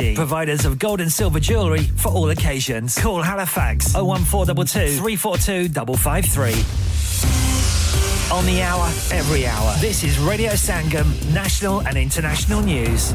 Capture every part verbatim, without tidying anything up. H D, providers of gold and silver jewellery for all occasions. Call Halifax oh one four two two, three four two five five three. On the hour, every hour. This is Radio Sangam, national and international news.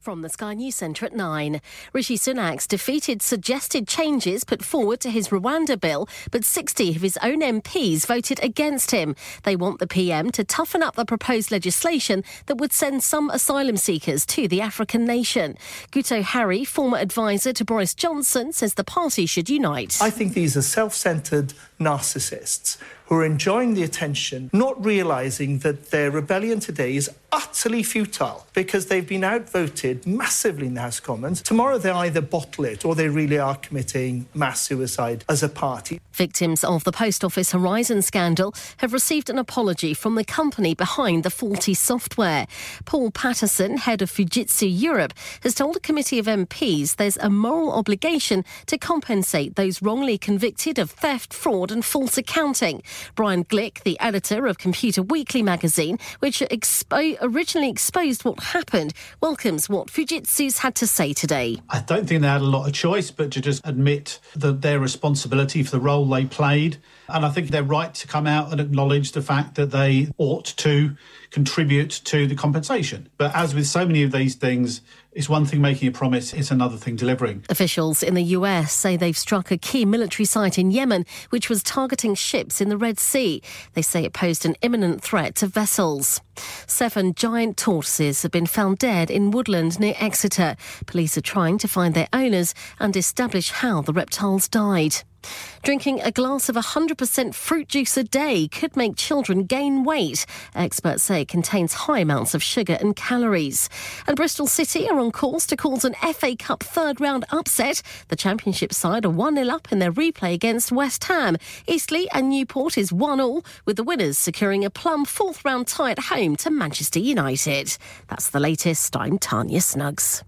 From the Sky News Centre at nine. Rishi Sunak's defeated suggested changes put forward to his Rwanda bill, but sixty of his own M Ps voted against him. They want the P M to toughen up the proposed legislation that would send some asylum seekers to the African nation. Guto Hari, former advisor to Boris Johnson, says the party should unite. I think these are self-centred narcissists who are enjoying the attention, not realising that their rebellion today is utterly futile because they've been outvoted massively in the House of Commons. Tomorrow they either bottle it or they really are committing mass suicide as a party. Victims of the Post Office Horizon scandal have received an apology from the company behind the faulty software. Paul Patterson, head of Fujitsu Europe, has told a committee of M Ps there's a moral obligation to compensate those wrongly convicted of theft, fraud and false accounting. Brian Glick, the editor of Computer Weekly magazine, which expo- originally exposed what happened, welcomes what Fujitsu's had to say today. I don't think they had a lot of choice but to just admit that their responsibility for the role they played, and I think they're right to come out and acknowledge the fact that they ought to contribute to the compensation. But as with so many of these things, it's one thing making a promise, it's another thing delivering. Officials in the U S say they've struck a key military site in Yemen, which was targeting ships in the Red Sea. They say it posed an imminent threat to vessels. Seven giant tortoises have been found dead in woodland near Exeter. Police are trying to find their owners and establish how the reptiles died. Drinking a glass of one hundred percent fruit juice a day could make children gain weight. Experts say it contains high amounts of sugar and calories. And Bristol City are on course to cause an F A Cup third-round upset. The Championship side are one nil up in their replay against West Ham. Eastleigh and Newport is one all, with the winners securing a plum fourth-round tie at home to Manchester United. That's the latest. I'm Tanya Snuggs.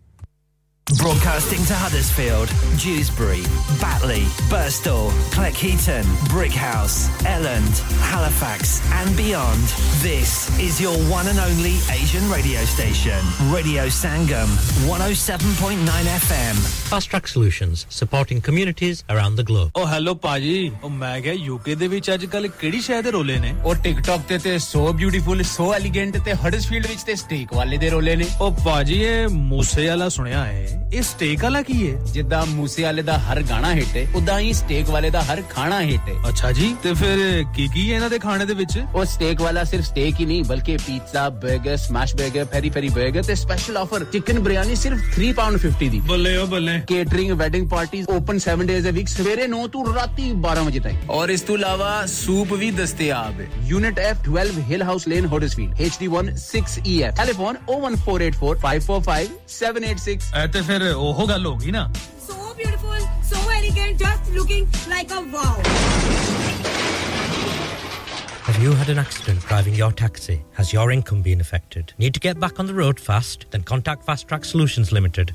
Broadcasting to Huddersfield, Dewsbury, Batley, Birstall, Cleckheaton, Brickhouse, Elland, Halifax and beyond. This is your one and only Asian radio station, Radio Sangam, one oh seven point nine F M. Fast Track Solutions, supporting communities around the globe. Oh, hello, Paji. Oh, I said, U K de vich ajkal kedi shahar de role ne? Oh, TikTok te te so beautiful, so elegant te Huddersfield vich te steak wale de role ne? Oh, Paji, ye moose wala sunaya hai. Is steak wala ki hai jidda moose wale da har gaana hit hai udda hi steak wale da har khana hit hai acha ji te fir ki ki hai ina de khane de vich oh steak wala sirf steak hi nahi balki pizza burger smash burger peri peri burger te special offer chicken biryani sirf three pound fifty di balle oh balle catering wedding parties open seven days a week severe nine to raati twelve baje tak aur is to ilawa soup bhi dastiyab hai unit F twelve Hill House Lane Huddersfield H D one six E F telephone oh one four eight four, five four five, seven eight six तो फिर ओहो गल होगी ना so beautiful so elegant just looking like a wow Have you had an accident driving your taxi? Has your income been affected? Need to get back on the road fast? Then contact Fast Track Solutions Limited,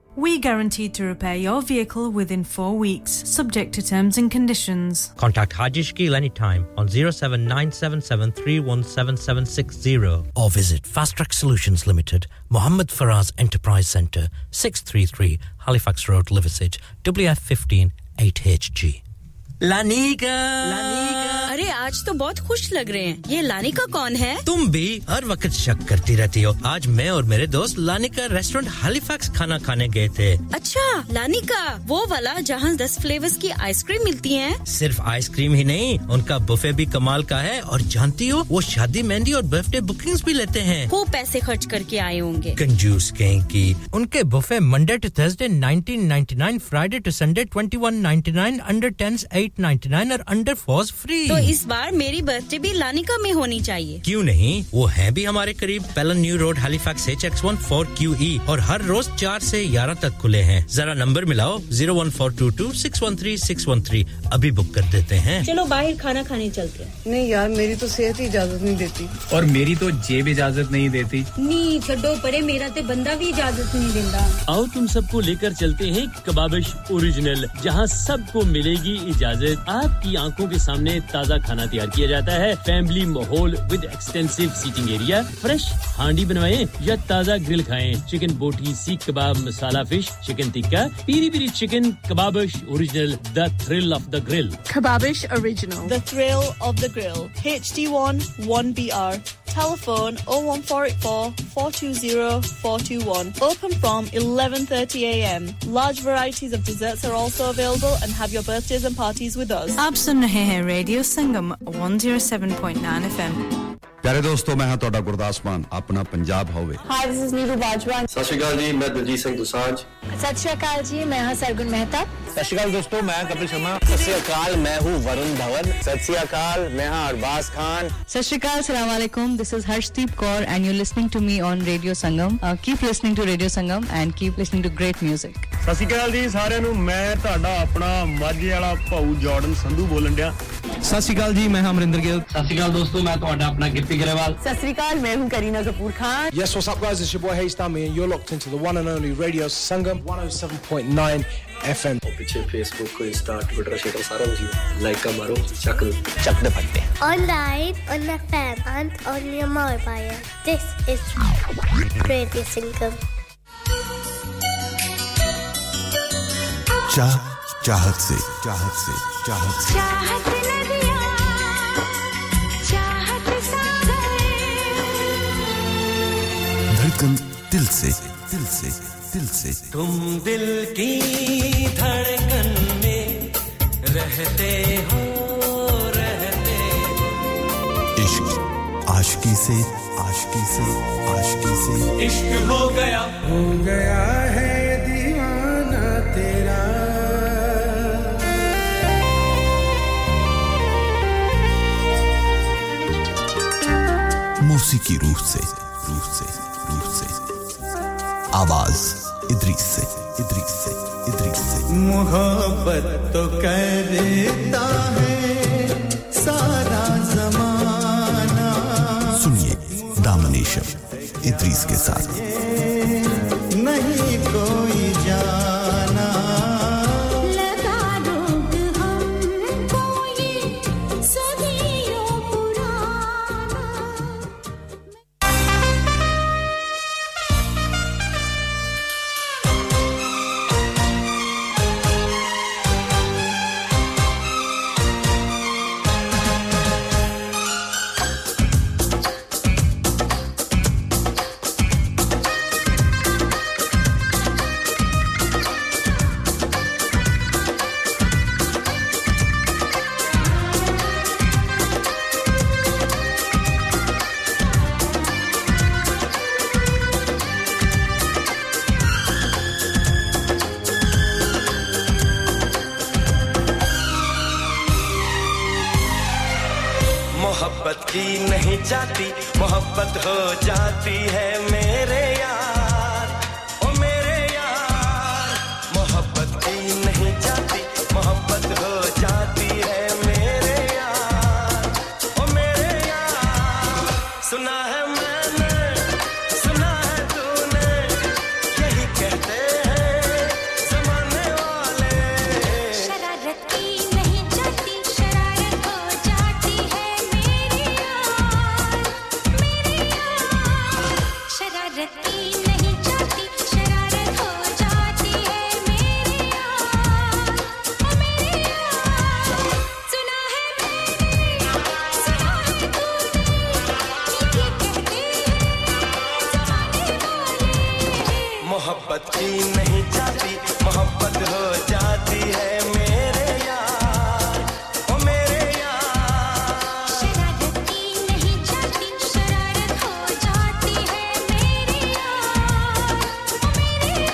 We guarantee to repair your vehicle within four weeks, subject to terms and conditions. Contact Harshdeep Kaur anytime on oh seven nine seven seven, three one seven seven six zero or visit Fast Track Solutions Limited, Mohammed Faraz Enterprise Centre, six thirty-three Halifax Road, Liversedge, W F one five eight H G. लानीका लानीका अरे आज तो बहुत खुश लग रहे हैं ये लानीका कौन है तुम भी हर वक्त शक करती रहती हो आज मैं और मेरे दोस्त लानीका रेस्टोरेंट हैलिफैक्स खाना खाने गए थे अच्छा लानीका वो वाला जहां ten फ्लेवर्स की आइसक्रीम मिलती है सिर्फ आइसक्रीम ही नहीं उनका बुफे भी कमाल का है और जानती हो वो शादी मेहंदी और बर्थडे बुकिंग्स भी लेते हैं खूब पैसे खर्च करके आए होंगे कंजूस कहीं की उनके buffet Monday to Thursday nineteen ninety-nine Friday to Sunday twenty-one ninety-nine under tens eight ninety-nine are under fours free. So इस बार मेरी बर्थडे भी लानिका में होनी चाहिए। क्यों नहीं, वो है भी हमारे करीब, पेलन new road Halifax H X one four Q E और हर रोज चार से ग्यारह तक खुले हैं। जरा नंबर मिलाओ zero one four two two six one three six one three, अभी बुक कर देते हैं। चलो बाहर खाना खाने चलते हैं। नहीं यार, मेरी तो सेहत ही इजाजत नहीं देती। और मेरी तो जेब इजाजत नहीं देती। नहीं छोड़ो परे, मेरा तो बंदा भी इजाजत नहीं देता। आओ तुम सबको लेकर चलते हैं कबाबिश ओरिजिनल, जहां सबको मिलेगी इजाजत। आपकी आंखों के सामने ताजा खाना तैयार किया जाता है, फैमिली माहौल with extensive seating area. Fresh handi बनवाएं या ताजा ग्रिल खाएं। Chicken boti, seekh kebab, masala fish, chicken tikka, peri peri chicken. Kababish original, the thrill of the grill. Kababish original, the thrill of the grill. H D one one B R. Telephone oh one four eight four four two oh four two one. Open from eleven thirty a m. Large varieties of desserts are also available, and have your birthdays and parties with us. आप सुन रहे हैं Radio Sangam one oh seven point nine F M. प्यारे दोस्तों, मैं हूं तोड़ा गुरदास मान, अपना पंजाब होवे। Hi, this is Neeru Bajwa. सत श्री अकाल जी, मैं दिलजीत दोसांझ। सत श्री अकाल जी, मैं हूं सरगुन मेहता। सत श्री अकाल दोस्तों, मैं कपिल शर्मा। सत श्री अकाल, मैं हूं वरुण धवन। सत श्री अकाल, मैं हूं अरबाज खान। सत श्री अकाल, अस्सलाम वालेकुम। This is Harshdeep Kaur and you're listening to me on Radio Sangam. Uh, keep listening to Radio Sangam and keep listening to great music. सत श्री अकाल जी सारिਆਂ ਨੂੰ, ਮੈਂ ਤੁਹਾਡਾ ਆਪਣਾ ਮਾਝੇ ਵਾਲਾ ਭਾਉ ਜਾਰਡਨ ਸੰਧੂ ਬੋਲਣ ਡਿਆ। ਸਤ ਸ਼੍ਰੀ ਅਕਾਲ ਜੀ, ਮੈਂ ਅਮਰਿੰਦਰ ਗਿੱਲ। ਸਤ ਸ਼੍ਰੀ ਅਕਾਲ ਦੋਸਤੋ, ਮੈਂ ਤੁਹਾਡਾ ਆਪਣਾ ਗਿੱਪੀ ਗਰੇਵਾਲ। ਸਤ ਸ਼੍ਰੀ ਅਕਾਲ, ਮੈਂ ਹੂੰ Kareena Kapoor Khan. Yes, what's up guys, it's your boy Harshdeep and you're locked into the one and only Radio Sangam one oh seven point nine F M. ਪਿੱਛੇ Facebook ਤੇ Insta, Twitter ਸ਼ੇਅਰ ਸਾਰਾ ਕੁਝ ਲਾਈਕਾਂ ਮਾਰੋ, ਚੱਕ ਚੱਕ ਦੇ ਫੱਟੇ। Online on the fan and on your mobile. This is Radio Sangam. चाह चाहत से चाहत से चाहत से चाहत नदिया चाहत सागर धड़कन दिल से दिल से दिल से तुम दिल की धड़कन में रहते हो रहते हो इश्क आशिकी से आशिकी से आशिकी से इश्क हो गया हो गया है दीवाना तेरा मौसीकी रूह से रूह से रूह से आवाज इदरीस से इदरीस से इदरीस से मोहब्बत तो करता है सारा ज़माना सुनिए दामनेशम इदरीस के साथ नहीं कोई जाना लगा रोक हमको ये सदियों पुराना जाती मोहब्बत हो जाती है मेरे यार ओ मेरे यार मोहब्बत की नहीं जाती मोहब्बत हो जाती है मेरे यार ओ मेरे यार सुना है मैंने सुना है तूने यही कहते हैं जमाने वाले शरारत की नहीं जाती शरारत हो जाती है मेरे यार शरारत की नहीं जाती शरारत हो जाती है मेरे यार ओ मेरे यार सुना है मैंने सुना है तूने ये कहते हैं जमाने वाले मोहब्बत की नहीं जाती मोहब्बत हो जाती है मेरे यार ओ मेरे यार शरारत की नहीं जाती शरारत हो जाती है मेरे यार ओ मेरे यार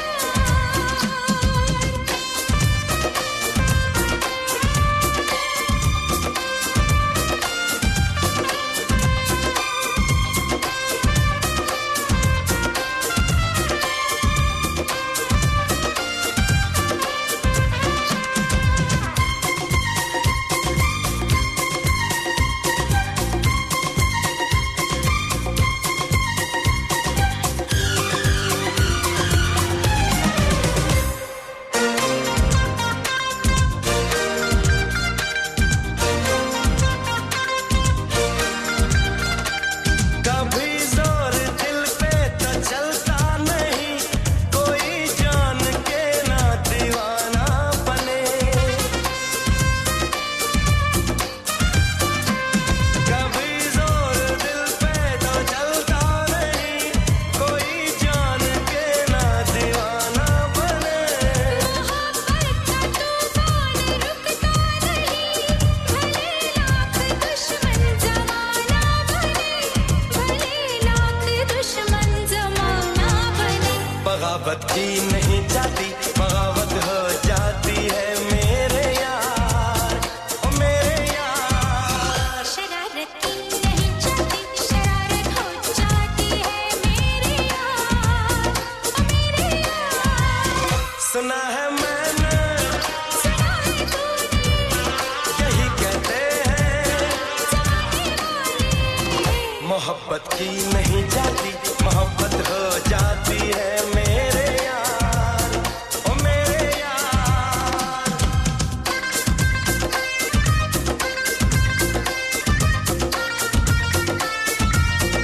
बत्ती नहीं जाती बगावत हो जाती है मेरे यार ओ मेरे यार शरारत नहीं जाती शरारत हो जाती है मेरे यार ओ मेरे यार सुना है मोहब्बत की नहीं जाती मोहब्बत हो जाती है मेरे यार ओ मेरे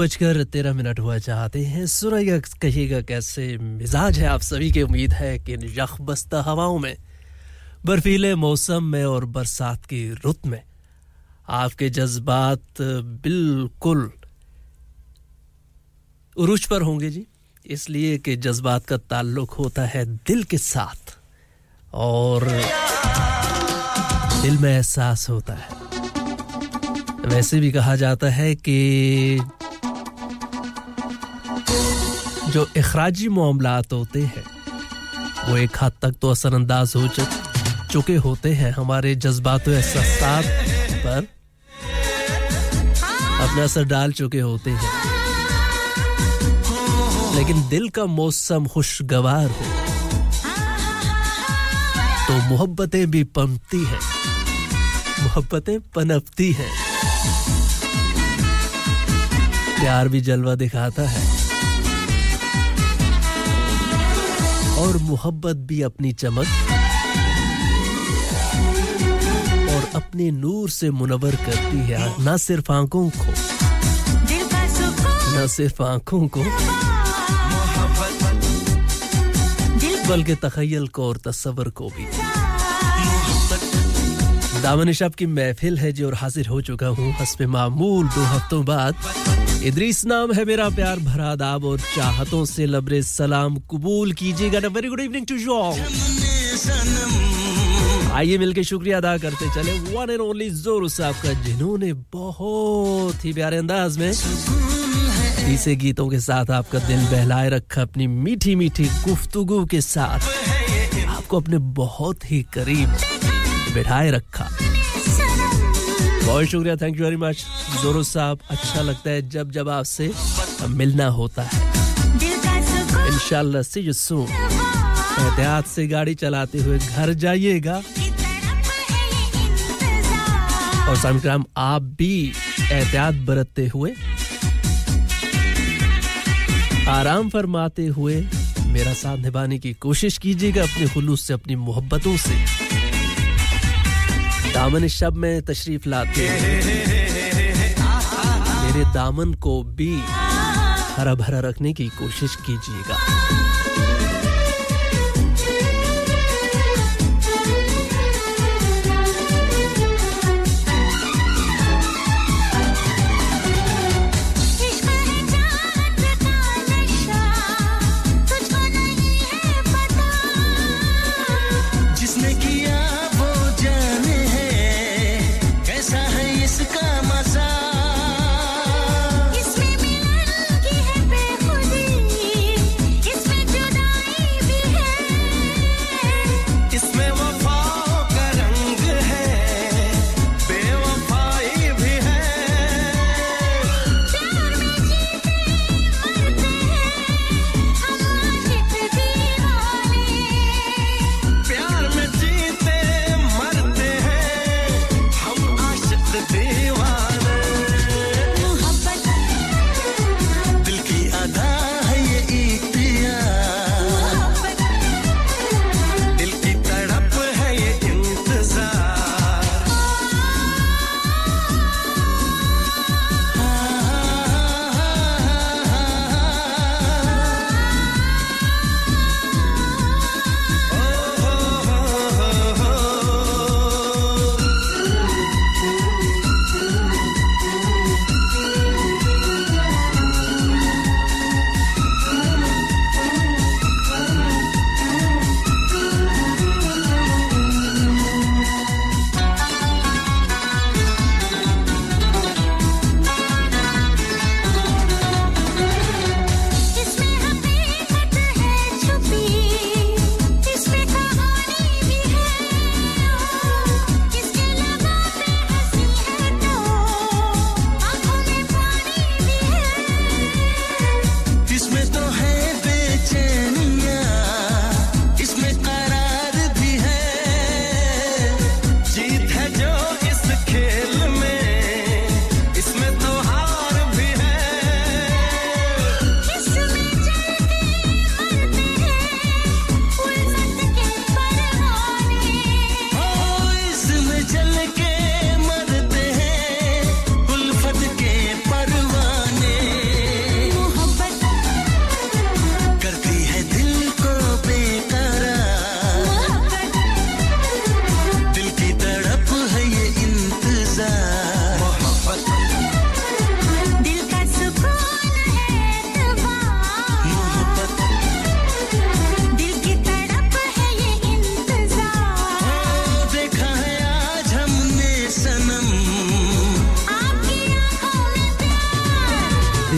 बजकर तेरह मिनट हुआ चाहते हैं सुरैया कहिएगा कैसे मिजाज है आप सभी के उम्मीद है कि इन यखबस्ता हवाओं में बर्फीले मौसम में और बरसात की रुत में आपके जज्बात बिल्कुल उरूज पर होंगे जी इसलिए कि जज्बात का ताल्लुक होता है दिल के साथ और दिल में एहसास होता है वैसे भी कहा जाता है कि जो इखराजी मामलात होते हैं वो एक हद तक तो असरअंदाज हो चुके होते हैं हमारे जज्बात और एहसास पर अपना असर डाल चुके होते हैं लेकिन दिल का मौसम खुशगवार हो तो मोहब्बतें भी पनपती हैं मोहब्बतें पनपती हैं प्यार भी जलवा दिखाता है और मोहब्बत भी अपनी चमक और अपने नूर से मुनव्वर करती है ना सिर्फ आंखों को ना सिर्फ आंखों को बल्कि तखय्युल को और तसव्वुर को भी दामन शब की महफिल है जी और हाजिर हो चुका हूँ हस्ब मामूल दो हफ्तों बाद इदरीस नाम है मेरा प्यार भरा दाब और चाहतों से लबरे सलाम कबूल कीजिएगा ना very good evening to you आइए मिलके शुक्रिया अदा करते चले वन एंड ओनली जोरू साहब का जिन्होंने बहुत ही प्यारे अंदाज में तीसे गीतों के साथ आपका दिल बहलाए रखा अपनी मीठी मीठी गुफ्तगू के साथ आपको अपने बहुत ही करीब बिठाए रखा बहुत शुक्रिया थैंक यू वेरी मच जोरू साहब अच्छा लगता है जब जब आपसे मिलना होता है इंशाल्लाह सी यू सून एहतियात से गाड़ी चलाते हुए घर जाइएगा और सामग्राम आप भी एहतियात बरतते हुए आराम फरमाते हुए मेरा साथ निभाने की कोशिश कीजिएगा अपने खुलूस से अपनी मोहब्बतों से दामन शब में तशरीफ लाते मेरे दामन को भी हरा भरा रखने की कोशिश कीजिएगा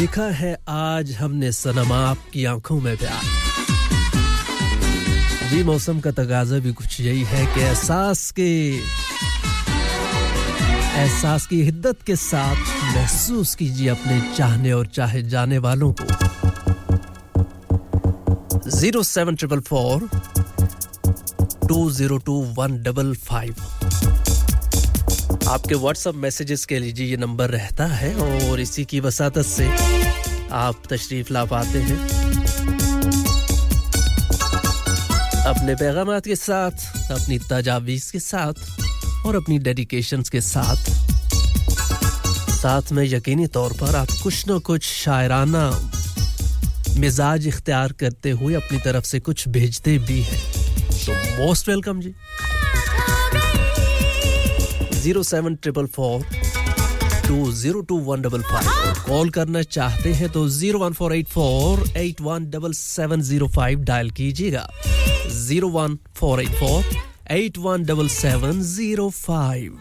लिखा है आज हमने सनम आपकी आंखों में प्यार। जी मौसम का तगाजा भी कुछ यही है कि एहसास के एहसास की हिद्दत के साथ महसूस कीजिए अपने चाहने और चाहे जाने वालों को। zero seven four four two zero two one five five आपके WhatsApp मैसेजेस के लिए ये नंबर रहता है और इसी की वसातत से आप तशरीफ ला पाते हैं अपने पैगामात के साथ, अपनी तजावीज़ के साथ और अपनी डेडिकेशंस के साथ। साथ में यकीनी तौर पर आप कुछ न कुछ शायराना मिजाज इख्तियार करते हुए अपनी तरफ से कुछ भेजते भी हैं, तो मोस्ट वेलकम जी। zero seven four four two zero two one five five call करना चाहते हैं तो zero one four eight four eight one seven seven zero five dial कीजिएगा, zero one four eight four eight one seven seven zero five।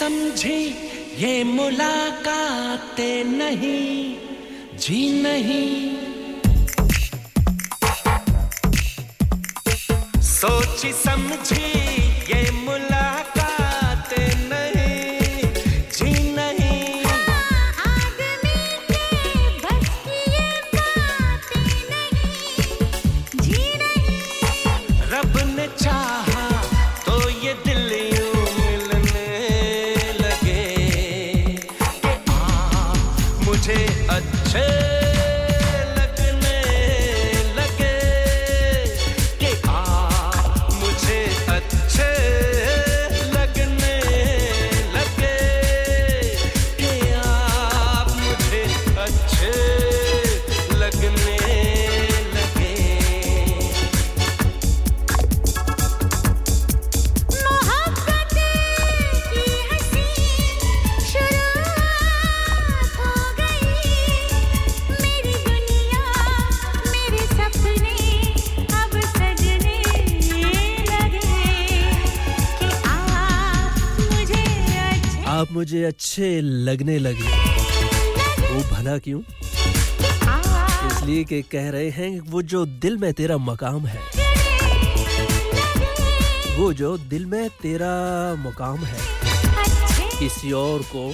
समझी ये मुलाकातें नहीं जी नहीं, सोची समझी ये मुलाकातें नहीं जी नहीं, आदमी आप मुझे अच्छे लगने लगे वो भला क्यों इसलिए कि कह रहे हैं वो जो दिल में तेरा मकाम है वो जो दिल में तेरा मकाम है किसी और को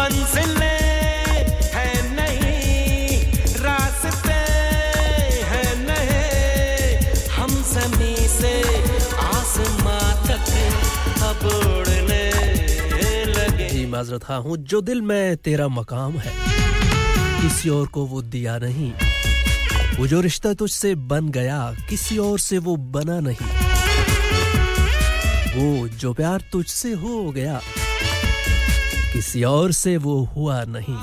मंजिल माजरत हाँ हूँ जो दिल में तेरा मकाम है किसी और को वो दिया नहीं वो जो रिश्ता तुझसे बन गया किसी और से वो बना नहीं वो जो प्यार तुझसे हो गया किसी और से वो हुआ नहीं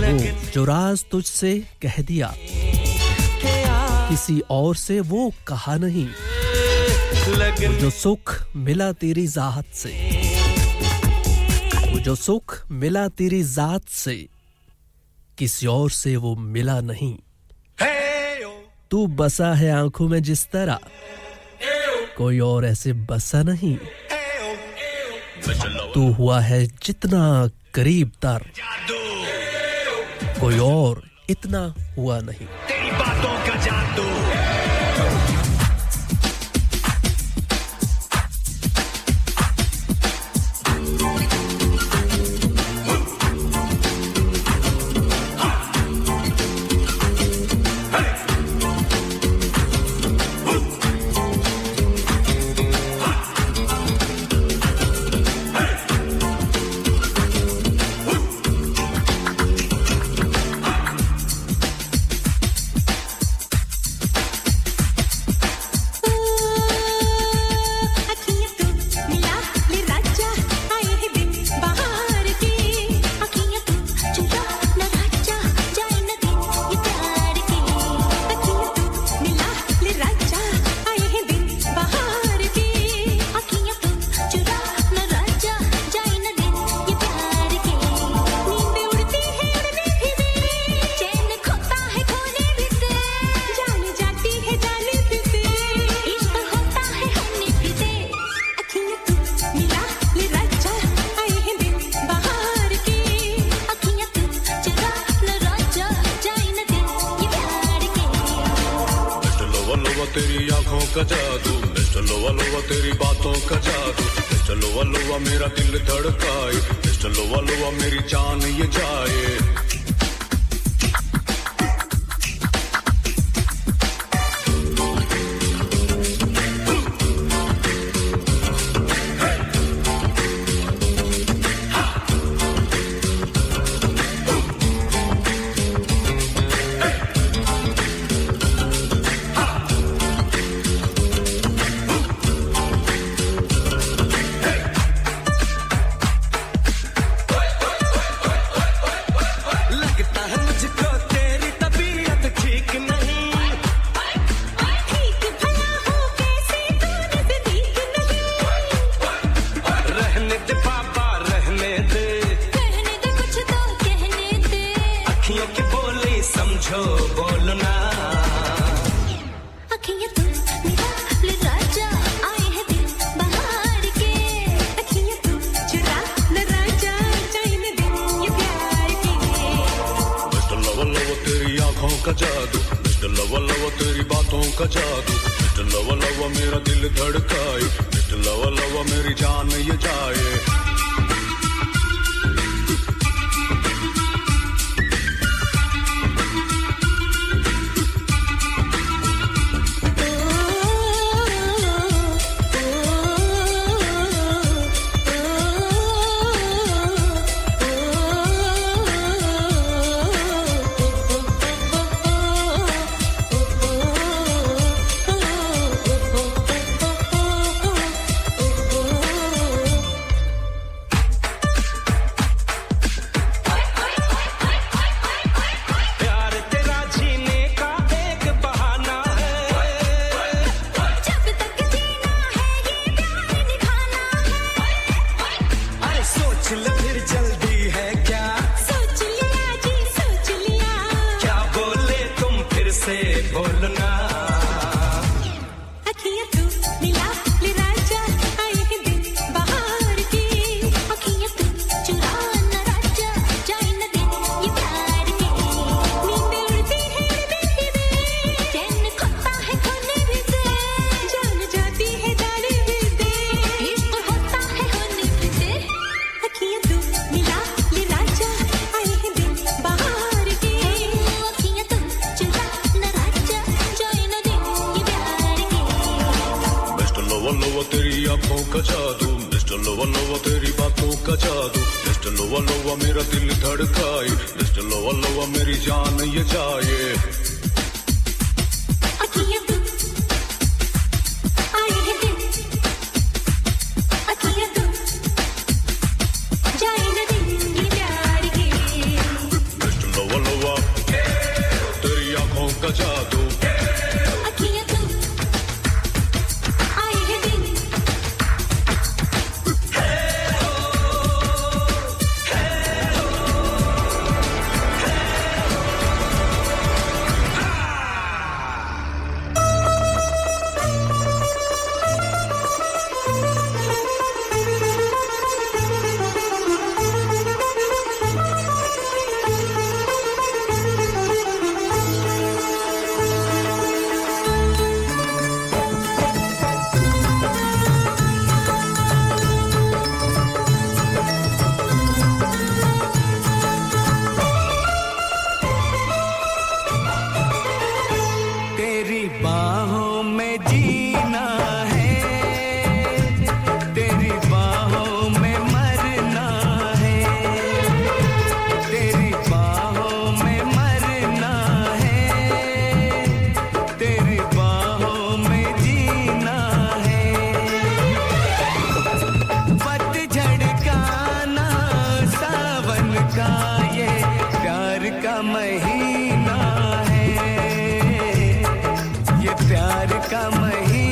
वो जो राज तुझसे कह दिया किसी और से वो कहा नहीं वो जो सुख मिला तेरी जात से वो जो सुख मिला तेरी जात से किसी और से वो मिला नहीं तू बसा है आंखों में जिस तरह कोई और ऐसे बसा नहीं तू हुआ है जितना करीब तर कोई और इतना हुआ नहीं तेरी बातों का जादू से बोलना अखियां तू मिला ले राजा आएगी दिन बाहर की अखियां तू चुरा न राजा जाए न दिन ये प्यार के नींदें उड़ती है उड़ती है चैन खोता है खोने भी से जान जाती है जाने भी से इश्क होता है होने भी से अखियां तू मिला तेरी आँखों का जादू मिस्टर लोवा लोवा तेरी बातों का जादू मिस्टर लोवा लोवा मेरा दिल धड़काए मिस्टर लोवा लोवा मेरी जान ये जाए मिस्टर लोवा लोवा तेरी आँखों का जादू महीना है ये प्यार का महीना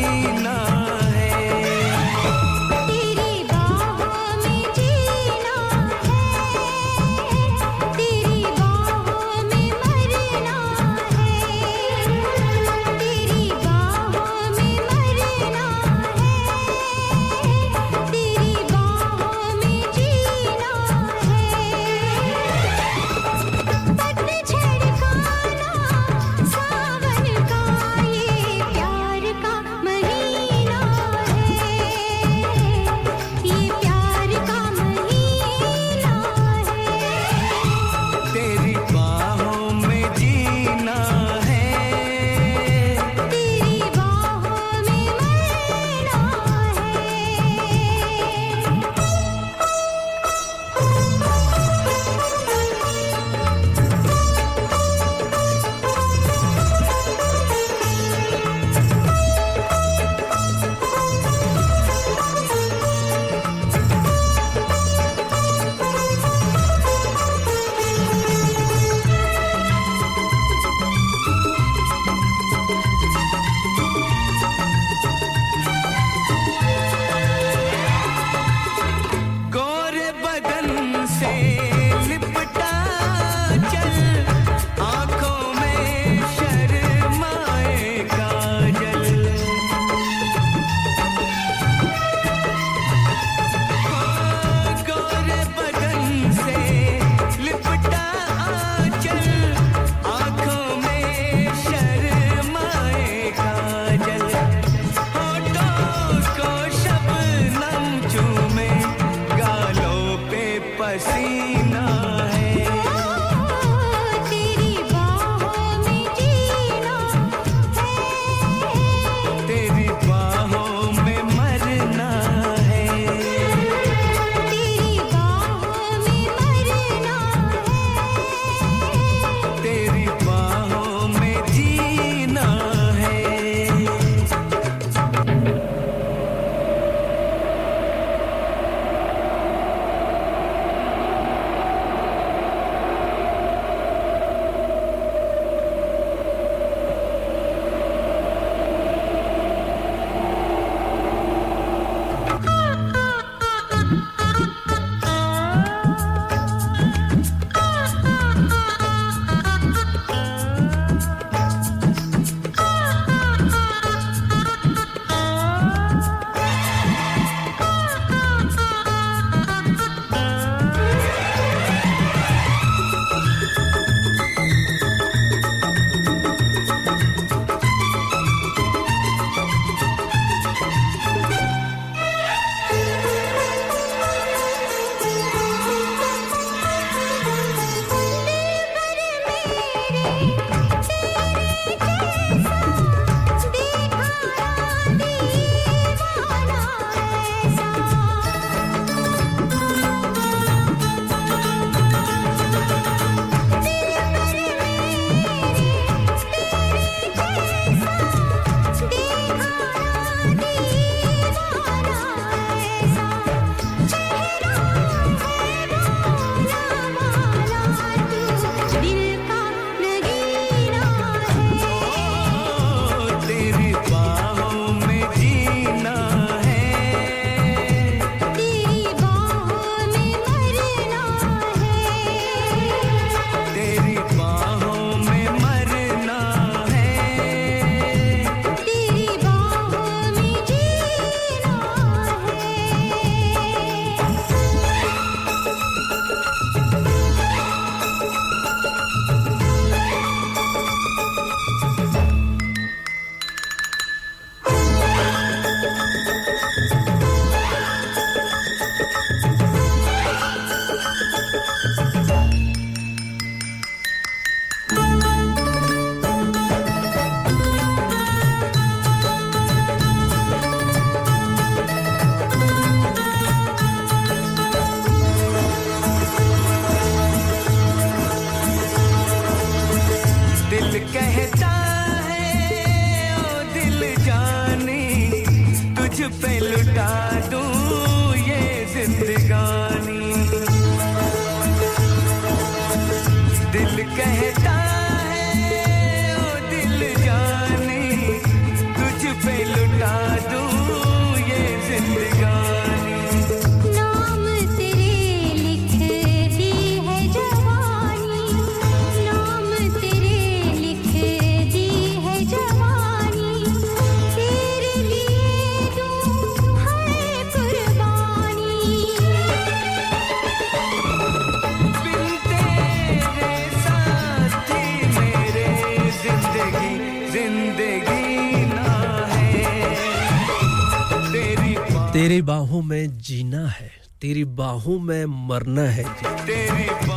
तेरी बाहों में जीना है तेरी बाहों में मरना है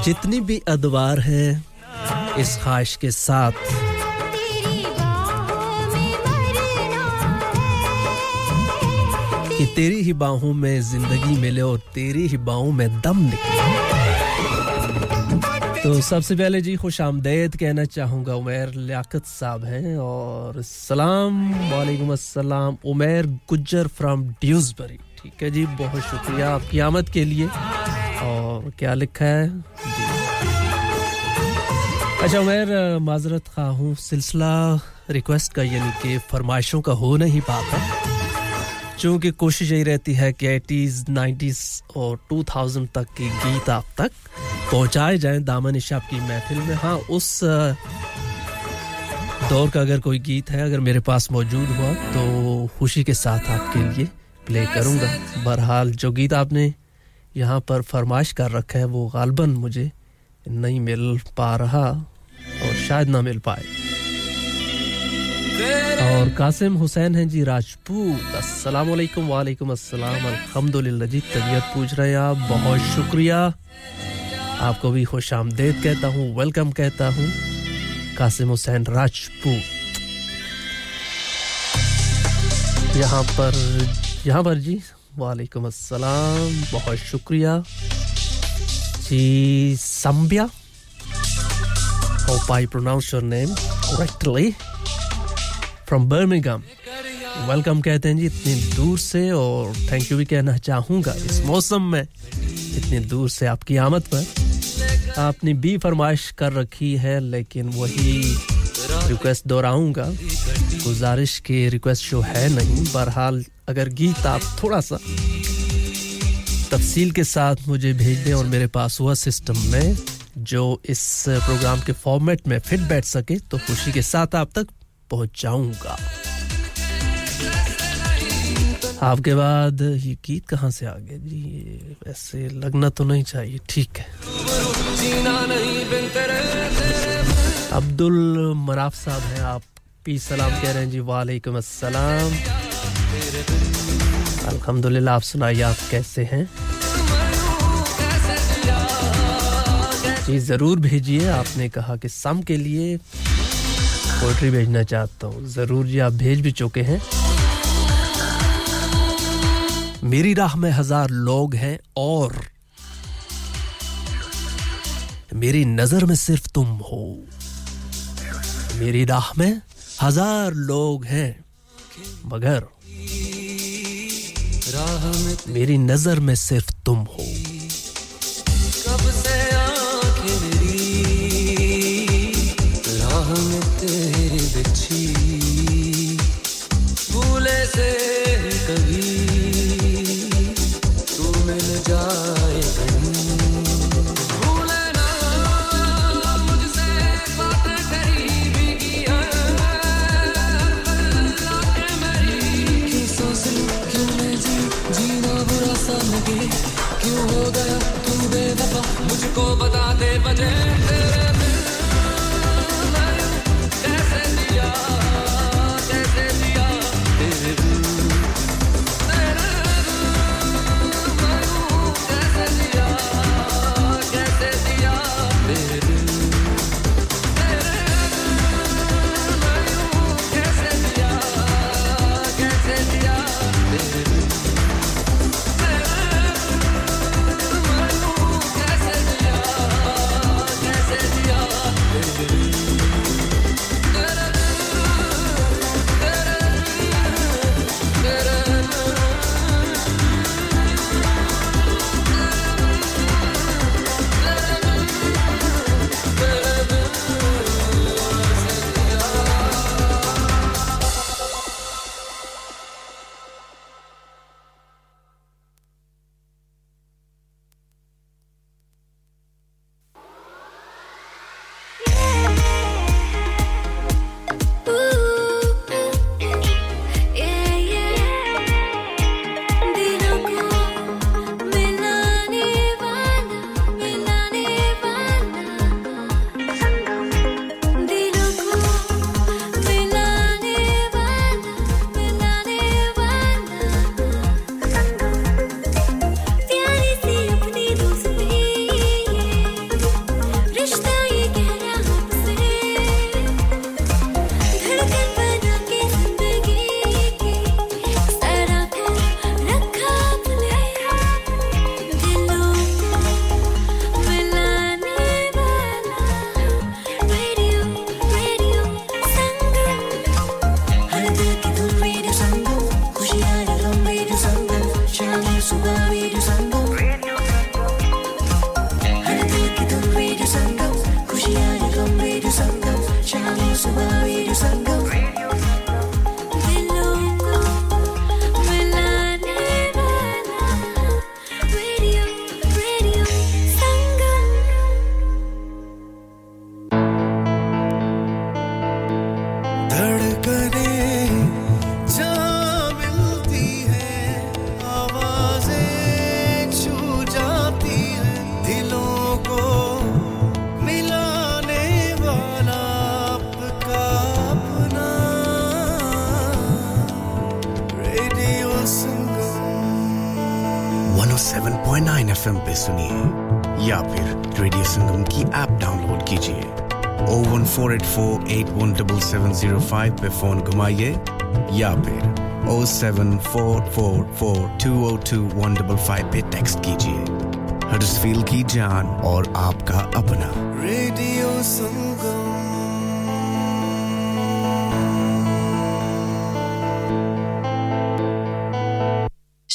जितनी भी अदवार है इस ख्वाहिश के साथ तेरी बाहों में मरना है कि तेरी ही बाहों में जिंदगी मिले और तेरी ही बाहों में दम निकले तो सबसे पहले जी खुशामदीद कहना चाहूंगा उमर लियाकत साहब हैं और सलाम वालेकुम अस्सलाम उमर गुज्जर फ्रॉम ड्यूसबरी ठीक है जी बहुत शुक्रिया आपकी आमद के लिए और क्या लिखा है अच्छा उमर माजरत खा हूं सिलसिला रिक्वेस्ट का यानी कि फरमाइशों का हो नहीं पाता क्योंकि कोशिश यही रहती है कि अस्सीज़ नाइंटीज़ और टू थाउज़ेंड तक के गीत आप तक पहुंचाए जाएं दामन शाह की महफिल में हां उस दौर का अगर कोई गीत है अगर मेरे पास मौजूद हुआ तो खुशी के साथ आपके लिए प्ले करूंगा बहरहाल जो गीत आपने यहां पर फरमाइश कर रखा है वो गालबन मुझे नहीं मिल पा रहा और शायद ना मिल पाए और कासिम हुसैन हैं जी राजपूत अस्सलाम वालेकुम वालेकुम अस्सलाम अल्हम्दुलिल्लाह जी तबीयत पूछ रहे हैं आप बहुत शुक्रिया आपको भी खुशामदीद कहता हूं वेलकम कहता हूं कासिम हुसैन राजपूत यहां पर यहां पर जी वालेकुम अस्सलाम बहुत शुक्रिया जी संबिया hope I pronounce your name correctly from Birmingham welcome कहते हैं जी इतनी दूर से और थैंक यू भी कहना चाहूंगा इस मौसम में इतनी दूर से आपकी आमद पर आपने भी फरमाइश कर रखी है लेकिन वही रिक्वेस्ट दोहराऊंगा गुजारिश के रिक्वेस्ट शो है नहीं बहरहाल अगर गीत आप थोड़ा सा तफसील के साथ मुझे भेज दें और मेरे पास हुआ सिस्टम में जो इस प्रोग्राम के फॉर्मेट में फिट बैठ सके तो खुशी के साथ आप तक पहुंचाऊंगा आपके बाद ये गीत कहां से आ गया जी ये ऐसे लगना तो नहीं चाहिए ठीक है अब्दुल मराफ साहब हैं आप पी सलाम कह रहे हैं जी वालेकुम अस्सलाम अल्हम्दुलिल्लाह आप सुनाइए आप कैसे हैं जी जरूर भेजिए आपने कहा कि सम के लिए पोएट्री भेजना चाहता हूं जरूर जी आप भेज भी चुके हैं मेरी राह में हजार लोग हैं और मेरी नजर में सिर्फ तुम हो मेरी राह में हजार लोग हैं मगर मेरी नजर में सिर्फ तुम हो कब से आंखें मेरी राह में तेरे बिछी भूले से कभी को बता दे वजह तेरे बिन कैसे दिया कैसे दिया तेरे बिन तेरे बिन कैसे दिया कैसे दिया तेरे बिन तेरे बिन कैसे दिया कैसे दिया तेरे बिन Oh, सुनिए या फिर रेडियो संगम की ऐप डाउनलोड कीजिए oh one four eight four eight one seven seven zero five पे फोन घुमाइए या फिर oh seven four four four two oh two one five five पे टेक्स्ट कीजिए हरसफील की जान और आपका अपना रेडियो संगम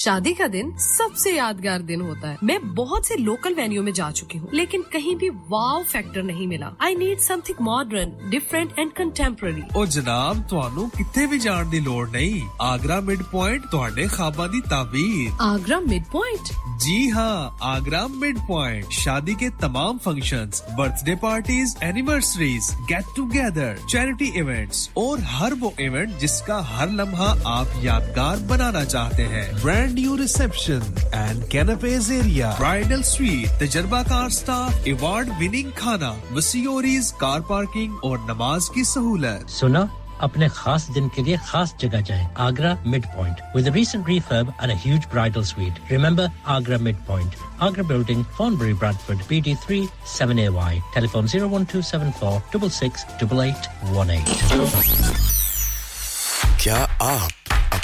शादी का दिन सबसे यादगार दिन होता है मैं बहुत से लोकल वेन्यू में जा चुकी हूँ लेकिन कहीं भी वाव फैक्टर नहीं मिला I need something modern different and contemporary और जनाब ਤੁਹਾਨੂੰ ਕਿੱਥੇ ਵੀ ਜਾਣ ਦੀ ਲੋੜ ਨਹੀਂ ਆਗਰਾ ਮਿਡ ਪੁਆਇੰਟ ਤੁਹਾਡੇ ਖਾਬਾਂ ਦੀ ਤਾਬੀਰ ਆਗਰਾ ਮਿਡ ਪੁਆਇੰਟ जी हाँ आगरा मिड पॉइंट शादी के तमाम functions, birthday parties anniversaries get together charity events और हर वो इवेंट जिसका हर लम्हा आप यादगार बनाना चाहते हैं brand new reception and कैनपेज area bridal suite तजर्बाकार स्टाफ अवार्ड विनिंग खाना वसीओरीज कार पार्किंग और नमाज की सहूलत सुना अपने खास दिन के लिए खास जगह जाएं Agra Midpoint with a recent refurb and a huge bridal suite remember Agra Midpoint Agra Building Thornbury Bradford B D three seven A Y telephone oh one two seven four six six eight eight one eight क्या आप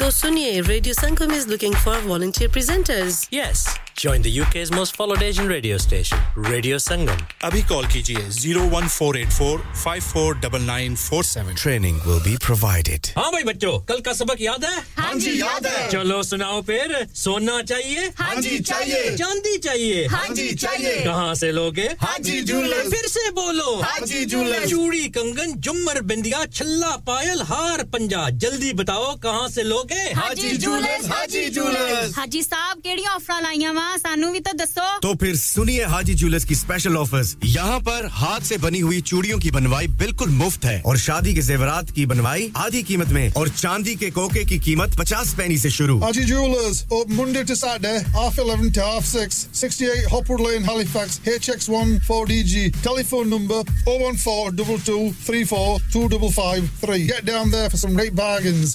तो सुनिए radio Sangam is looking for volunteer presenters yes join the UK's most followed Asian radio station Radio Sangam abhi call kijiye oh one four eight four five four nine nine four seven training will be provided ha bhai bachcho kal ka sabak yaad hai haan ji yaad hai chalo sunao phir sona chahiye haan ji chahiye chandi chahiye haan ji chahiye kahan se loge haan ji jule फिर से बोलो हाजी jewellers चूड़ी कंगन झुमर बिंदिया छल्ला पायल हार पंजा जल्दी बताओ कहां से लोगे हाजी जूलर्स हाजी जूलर्स हाजी साहब केड़ी ऑफर लाईया वा सानू भी तो दसो तो फिर सुनिए हाजी जूलर्स की स्पेशल ऑफर्स यहां पर हाथ से बनी हुई चूड़ियों की बनवाई बिल्कुल मुफ्त है और शादी के ज़ेवरात की बनवाई आधी कीमत में और चांदी के कोके की कीमत fifty पैसे से शुरू Haji jewellers open Monday to Saturday half eleven to half six sixty-eight Hopwood Lane Halifax H X one four D G Telephone number oh one four two two three four two five five three. Get down there for some great bargains.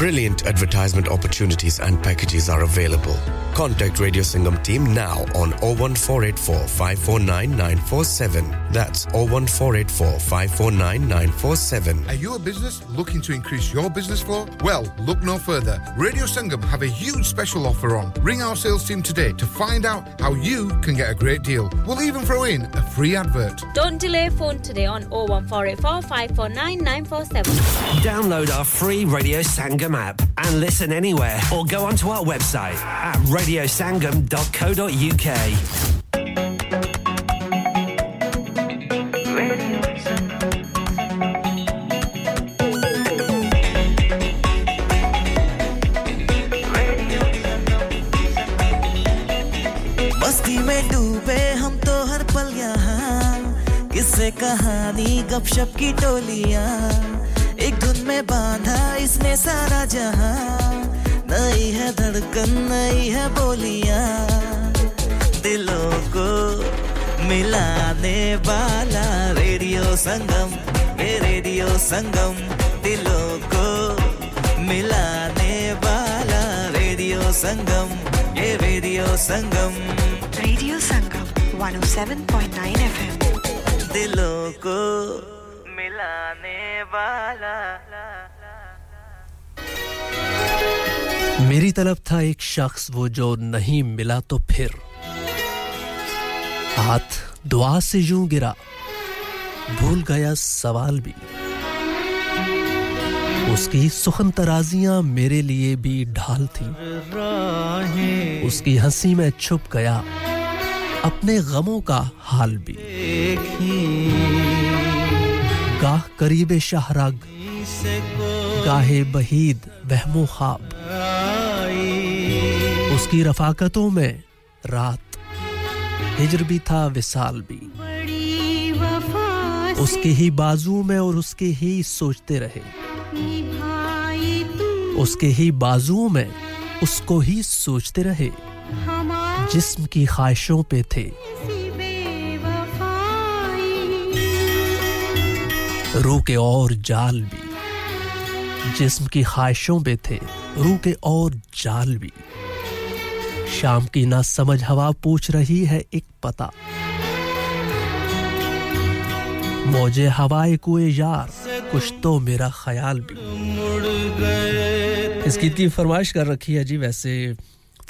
Brilliant advertisement opportunities and packages are available. Contact Radio Sangam team now on oh one four eight four five four nine nine four seven. That's oh one four eight four five four nine nine four seven. Are you a business looking to increase your business flow? Well, look no further. Radio Sangam have a huge special offer on. Ring our sales team today to find out how you can get a great deal. We'll even throw in a free advert. Don't delay phone today on oh one four eight four five four nine nine four seven. Download our free Radio Sangam app and listen anywhere or go onto our website at radio sangam dot co dot U K गपशप की में बांधा इसने सारा जहां नई है धड़कन नई है बोलियां दिलों को मिलाने वाला रेडियो संगम ये रेडियो संगम दिलों को मिलाने वाला रेडियो संगम ये radio Sangam radio Sangam one oh seven point nine F M दिलों को मिलाने वाला मेरी तलब था एक शख्स वो जो नहीं मिला तो फिर हाथ दुआ से यूं गिरा भूल गया सवाल भी उसकी सुखन तराजियां मेरे लिए भी ढाल थी उसकी हंसी में छुप गया अपने गमों का हाल भी गाह करीबे शाहराग गाहे बहीद वहमो ख्वाब उसकी रफाकतों में रात हिजर भी था विसाल भी उसके ही बाजू में और उसके ही सोचते रहे उसके ही बाजुओं में उसको ही सोचते रहे जिस्म की ख्वाहिशों पे थे रूह के और जाल भी जिस्म की ख्वाहिशों पे थे रूह के और जाल भी शाम की ना समझ हवा पूछ रही है एक पता मौजे हवाए कुए यार कुछ तो मेरा ख्याल भी इस गीत की फरमाइश कर रखी है जी वैसे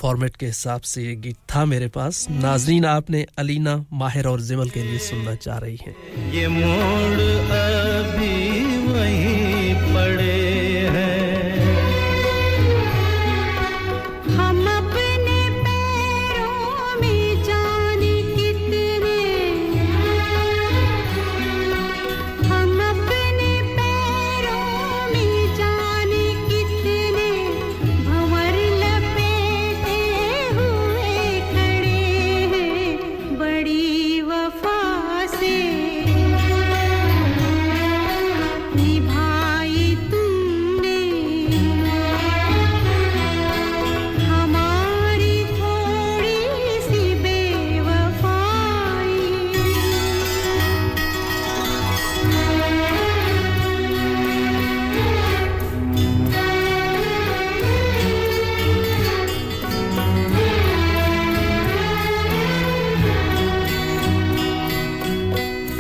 फॉर्मेट के हिसाब से ये गीत था मेरे पास नाज़रीन आपने अलीना माहिर और ज़िमल के लिए सुनना चाह रही हैं ये मोड़ अभी वहीं पड़े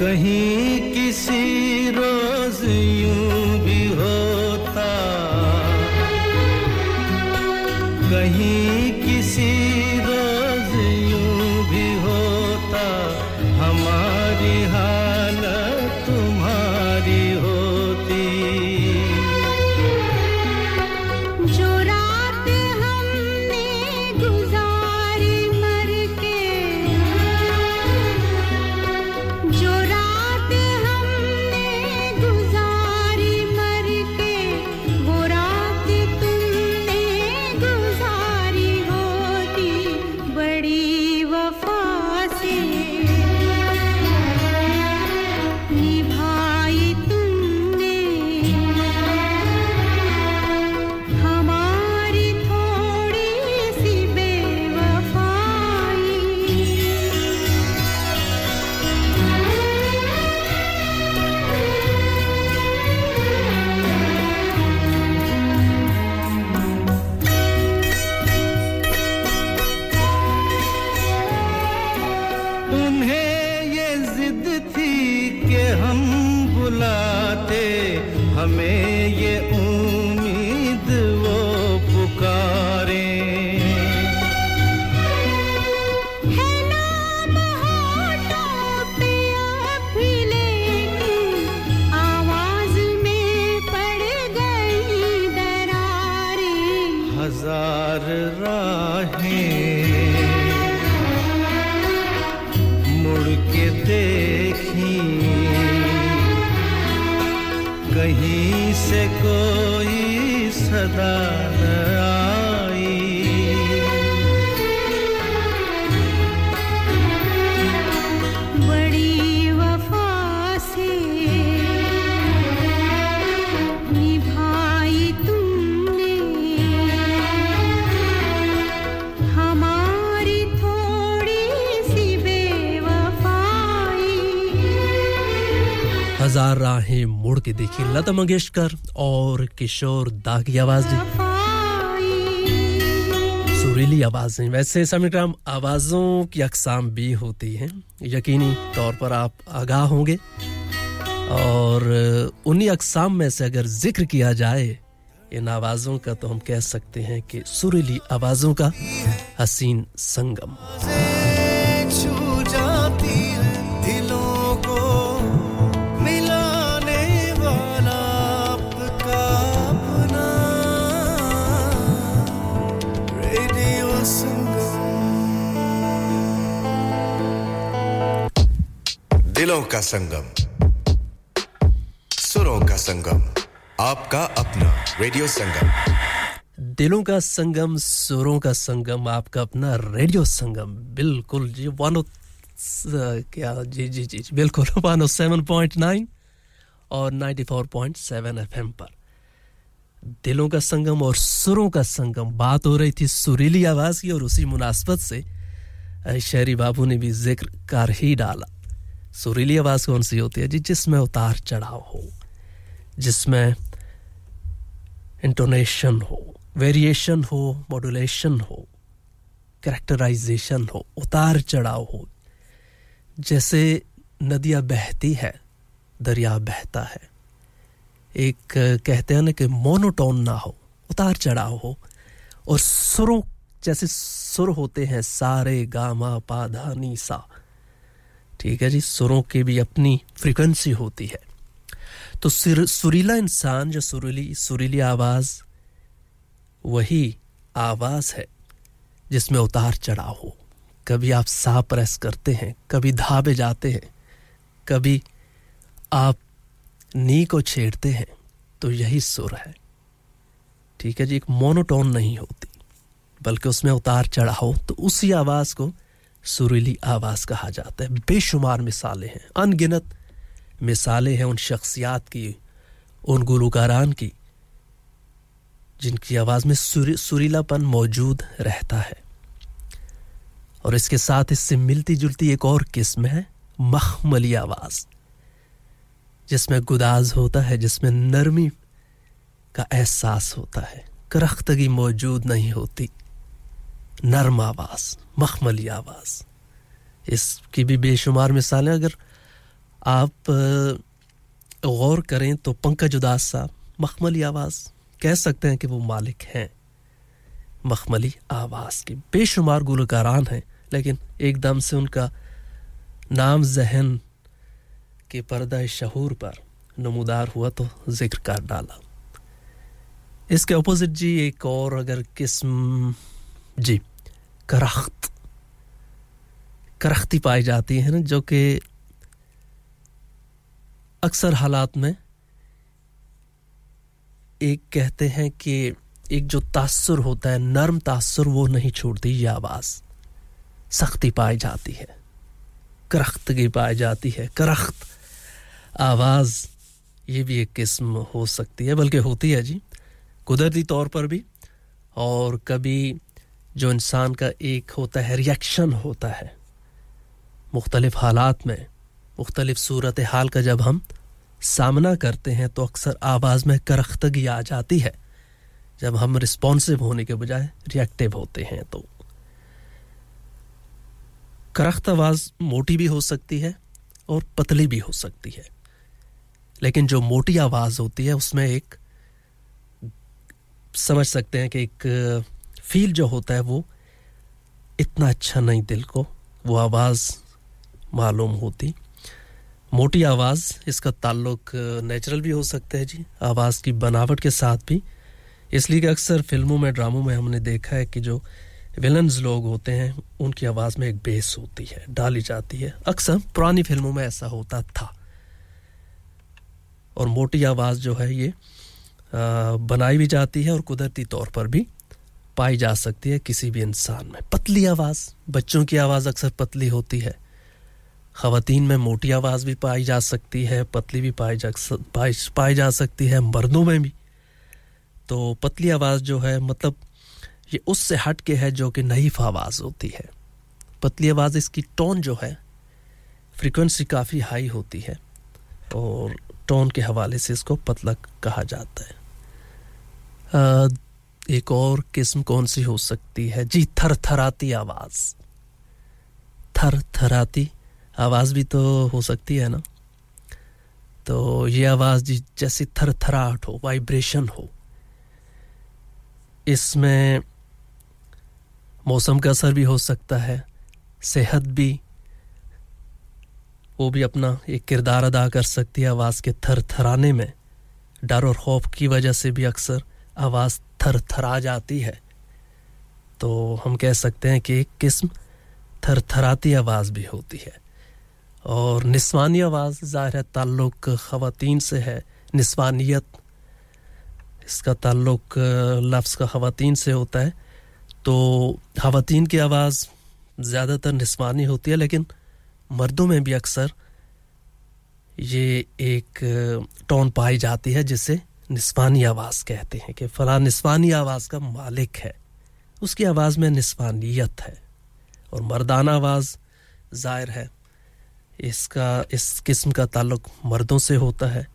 कहीं किसी रोज यूं भी होता कहीं किसी रोज यूं भी होता हमारी हालत तुम्हारी होती जो रात हमने गुजारी मर के जो हजार राहें मुड़ के देखी लता मंगेशकर और किशोर दा की आवाज दी सुरीली आवाजें वैसे समीकरण आवाजों की अकसाम भी होती हैं यकीनी तौर पर आप आगाह होंगे और उन्हीं अकसाम में से अगर जिक्र किया जाए इन आवाजों का तो हम कह सकते हैं कि सुरीली आवाजों का हसीन संगम दिलों का संगम सुरों का संगम आपका अपना रेडियो संगम दिलों का संगम सुरों का संगम आपका अपना रेडियो संगम बिल्कुल जी वन ओ क्या जी जी जी बिल्कुल one oh seven point nine और ninety-four point seven एफएम पर दिलों का संगम और सुरों का संगम बात हो रही थी सुरीली आवाज की और उसी मुनासबत से शहरी बाबू ने भी जिक्र कर ही डाला सुरीली आवाज कौन सी होती है जी जिसमें उतार चढ़ाव हो जिसमें इंटोनेशन हो वेरिएशन हो मॉड्यूलेशन हो कैरेक्टराइजेशन हो उतार चढ़ाव हो जैसे नदियां बहती है दरिया बहता है एक कहते हैं ना कि मोनोटोन ना हो उतार चढ़ाव हो और सुरों जैसे सुर होते हैं सारे गामा पा धा नी सा ठीक है जी सुरों की भी अपनी फ्रीक्वेंसी होती है तो सुर, सुरीला इंसान जो सुरीली सुरीली आवाज वही आवाज है जिसमें उतार चढ़ाव हो कभी आप सा प्रेस करते हैं कभी धाबे जाते हैं कभी आप नी को छेड़ते हैं तो यही सुर है ठीक है जी एक मोनोटोन नहीं होती बल्कि उसमें उतार चढ़ाव तो उसी आवाज को सुरीली आवाज कहा जाता है बेशुमार मिसालें हैं अनगिनत मिसालें हैं उन शख्सियत की उन गुलूकारान की जिनकी आवाज में सुरी, सुरीलापन मौजूद रहता है और इसके साथ इससे मिलती जुलती एक और किस्म है मखमली आवाज जिसमें गुदाज होता है जिसमें नरमी का एहसास होता है करख्तगी मौजूद नहीं होती नरम आवाज मखमली आवाज इसकी भी बेशुमार मिसालें अगर आप गौर करें तो पंकज उदास साहब मखमली आवाज कह सकते हैं कि वो मालिक हैं मखमली आवाज के बेशुमार गुलकारान हैं लेकिन एकदम से उनका नाम ज़हन के पर्दा शहूर पर नमूदार हुआ तो जिक्र कर डाला इसके अपोजिट जी एक और अगर किस्म जी करख्त करख्ती पाई जाती है ना जो कि अक्सर हालात में एक कहते हैं कि एक जो तासुर होता है नरम तासुर वो नहीं छोड़ती ये आवाज़ सख्ती पाई जाती है करख्तगी पाई जाती है करख्त आवाज़ ये भी एक किस्म हो सकती है बल्कि होती है जी कुदरती तौर पर भी और कभी जो इंसान का एक होता है रिएक्शन होता है मुख्तलिफ हालात में मुख्तलिफ सूरत हाल का जब हम सामना करते हैं तो अक्सर आवाज़ में करख्तगी आ जाती है जब हम रिस्पॉन्सिव होने के बजाय रिएक्टिव होते हैं तो करख्त आवाज़ मोटी भी हो सकती है और पतली भी हो सकती है लेकिन जो मोटी आवाज़ होती है उसमें एक समझ सकते हैं कि एक फील जो होता है वो इतना अच्छा नहीं दिल को वो आवाज़ मालूम होती मोटी आवाज़ इसका ताल्लुक नेचुरल भी हो सकता है जी आवाज़ की बनावट के साथ भी इसलिए कि अक्सर फिल्मों में ड्रामों में हमने देखा है कि जो विलन्स लोग होते हैं उनकी आवाज़ में एक बेस होती है डाली जाती है अक्सर पुरानी फिल्मों में ऐसा होता था और मोटी आवाज़ जो है ये बनाई भी जाती है और कुदरती तौर पर भी पाई जा सकती है किसी भी इंसान में पतली आवाज़ बच्चों की आवाज़ अक्सर पतली होती है खवातीन में मोटी आवाज़ भी पाई जा सकती है पतली भी पाई जा पाई, पाई जा सकती है मर्दों में भी तो पतली आवाज़ जो है मतलब ये उससे हट के है जो कि नहीफ आवाज़ होती है पतली आवाज़ इसकी टोन जो है फ्रीक्वेंसी काफ़ी हाई होती है और टोन के हवाले से इसको पतलक कहा जाता है। एक और किस्म कौन सी हो सकती है? जी, थरथराती आवाज़। थरथराती आवाज़ भी तो हो सकती है ना। तो ये आवाज़ जी जैसी थरथराहट हो, वाइब्रेशन हो। इसमें मौसम का असर भी हो सकता है, सेहत भी, वो भी अपना एक किरदार अदा कर सकती है आवाज़ के थरथराने में। डर और खौफ की वजह से भी अक्सर आवाज़ थरथरा जाती है, तो हम कह सकते हैं कि एक किस्म थरथराती आवाज़ भी होती है। और निस्वानी आवाज़ ज़ाहिर है ताल्लुक़ ख़वातीन से है। निस्वानियत, इसका ताल्लुक़ लफ्ज़ का ख़वातीन से होता है। तो ख़वातीन की आवाज़ ज़्यादातर निस्वानी होती है, लेकिन मर्दों में भी अक्सर ये एक टोन पाई जाती है जिसे निस्वानी आवाज़ कहते हैं कि फला निस्वानी आवाज़ का मालिक है, उसकी आवाज़ में निस्वानियत है। और मर्दाना आवाज़ ज़ाहिर है इसका, इस किस्म का ताल्लुक़ मर्दों से होता है।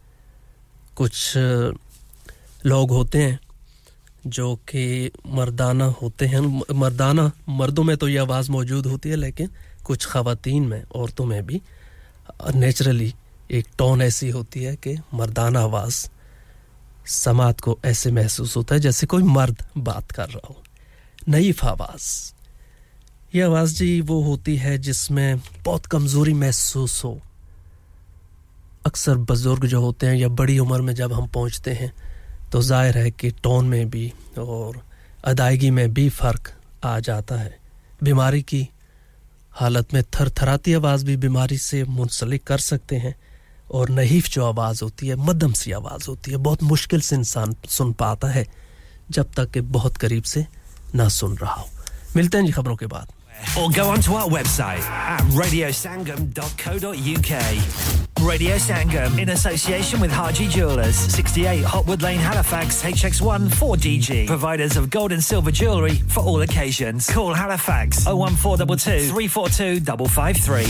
कुछ लोग होते हैं जो कि मर्दाना होते हैं, मर्दाना मर्दों में तो ये आवाज़ मौजूद होती है, लेकिन कुछ ख़वातीन में, औरतों में भी नेचुरली एक टोन ऐसी होती है कि मर्दाना आवाज़ समात को ऐसे महसूस होता है जैसे कोई मर्द बात कर रहा हो। नईफ आवाज़, ये आवाज़ जी वो होती है जिसमें बहुत कमज़ोरी महसूस हो। अक्सर बुज़ुर्ग जो होते हैं या बड़ी उम्र में जब हम पहुँचते हैं तो ज़ाहिर है कि टोन में भी और अदायगी में भी फ़र्क आ जाता है। बीमारी की हालत में थरथराती आवाज़ भी बीमारी से मुंसलिक कर सकते हैं। और नहीफ़ जो आवाज़ होती है, मध्यम सी आवाज़ होती है, बहुत मुश्किल से इंसान सुन पाता है जब तक कि बहुत करीब से ना सुन रहा हो। मिलते हैं जी खबरों के बाद। Or go onto our website at radio sangam dot co dot u k. Radio Sangam in association with Harji Jewellers, sixty-eight Hotwood Lane, Halifax, H X one four D G. Providers of gold and silver jewellery for all occasions. Call Halifax oh one four two two, three four two five five three.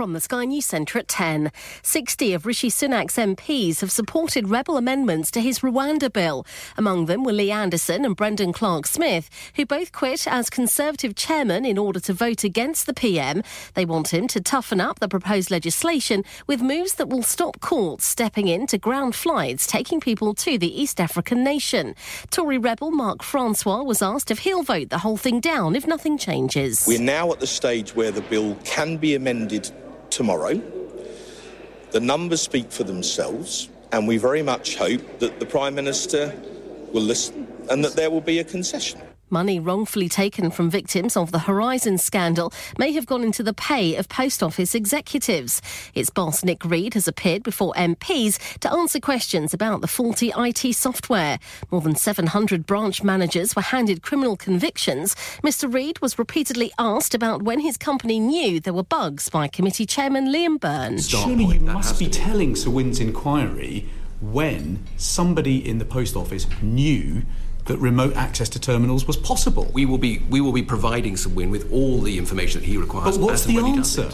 From the Sky News Centre at ten. sixty of Rishi Sunak's M Ps have supported rebel amendments to his Rwanda bill. Among them were Lee Anderson and Brendan Clark-Smith, who both quit as Conservative chairman in order to vote against the P M. They want him to toughen up the proposed legislation with moves that will stop courts stepping in to ground flights taking people to the East African nation. Tory rebel Mark Francois was asked if he'll vote the whole thing down if nothing changes. We're now at the stage where the bill can be amended tomorrow. The numbers speak for themselves, and we very much hope that the Prime Minister will listen and that there will be a concession. Money wrongfully taken from victims of the Horizon scandal may have gone into the pay of post office executives. Its boss Nick Reed has appeared before M Ps to answer questions about the faulty I T software. More than seven hundred branch managers were handed criminal convictions. Mister Reed was repeatedly asked about when his company knew there were bugs by committee chairman Liam Byrne. Surely you must be telling Sir Wynne's inquiry when somebody in the post office knew that remote access to terminals was possible. We will be we will be providing Sir Wynne with all the information that he requires. But what's the answer?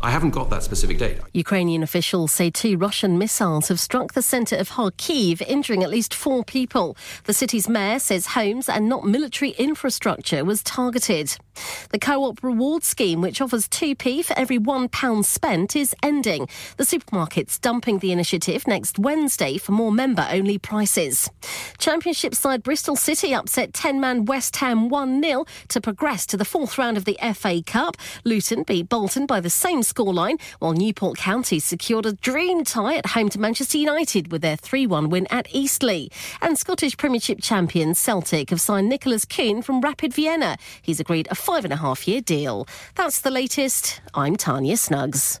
I haven't got that specific date. Ukrainian officials say two Russian missiles have struck the centre of Kharkiv, injuring at least four people. The city's mayor says homes and not military infrastructure was targeted. The Co-op reward scheme, which offers two p for every one pound spent, is ending. The supermarket's dumping the initiative next Wednesday for more member-only prices. Championship side Bristol City upset ten-man West Ham one nil to progress to the fourth round of the F A Cup. Luton beat Bolton by the same scoreline, while Newport County secured a dream tie at home to Manchester United with their three one win at Eastleigh. And Scottish Premiership champions Celtic have signed Nicholas Kuhn from Rapid Vienna. He's agreed a five and a half year deal. That's the latest. I'm Tanya Snuggs.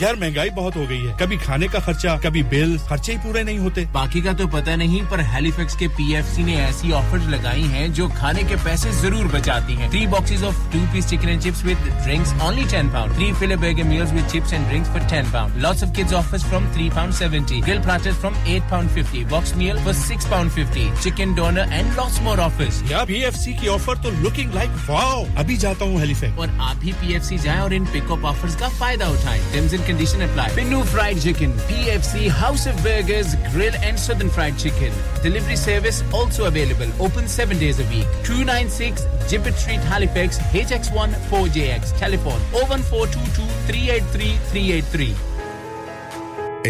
यार महंगाई बहुत हो गई है कभी खाने का खर्चा कभी बिल खर्चे ही पूरे नहीं होते बाकी का तो पता नहीं पर हैलिफैक्स के पीएफसी ने ऐसी ऑफर्स लगाई हैं जो खाने के पैसे जरूर बचाती हैं three boxes of two piece chicken and chips with drinks only ten pounds three fillet burger meals with chips and drinks for ten pounds lots of kids offers from three pounds seventy grill platters from eight pounds fifty box meal for six pounds fifty chicken doner and lots more offers yaar P F C की offer तो looking like wow अभी जाता हूं Halifax और आप भी P F C जाएं और इन पिकअप ऑफर्स का फायदा उठाएं Terms and condition apply. Menu fried chicken, P F C, House of Burgers, Grill and Southern Fried Chicken. Delivery service also available. Open seven days a week. two ninety-six Gibbet Street, Halifax, H X one four J X. Telephone oh one four two two three eight three three eight three.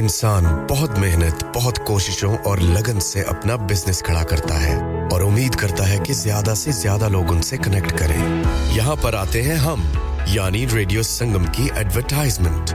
इंसान बहुत मेहनत, बहुत कोशिशों और लगन से अपना business खड़ा करता है और उम्मीद करता है कि ज़्यादा से ज़्यादा लोग उनसे कनेक्ट करें। यहाँ पर आते हैं हम, यानी रेडियो संगम की एडवर्टाइजमेंट।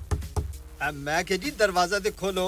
अब मैं के जी दरवाजा दे खोलो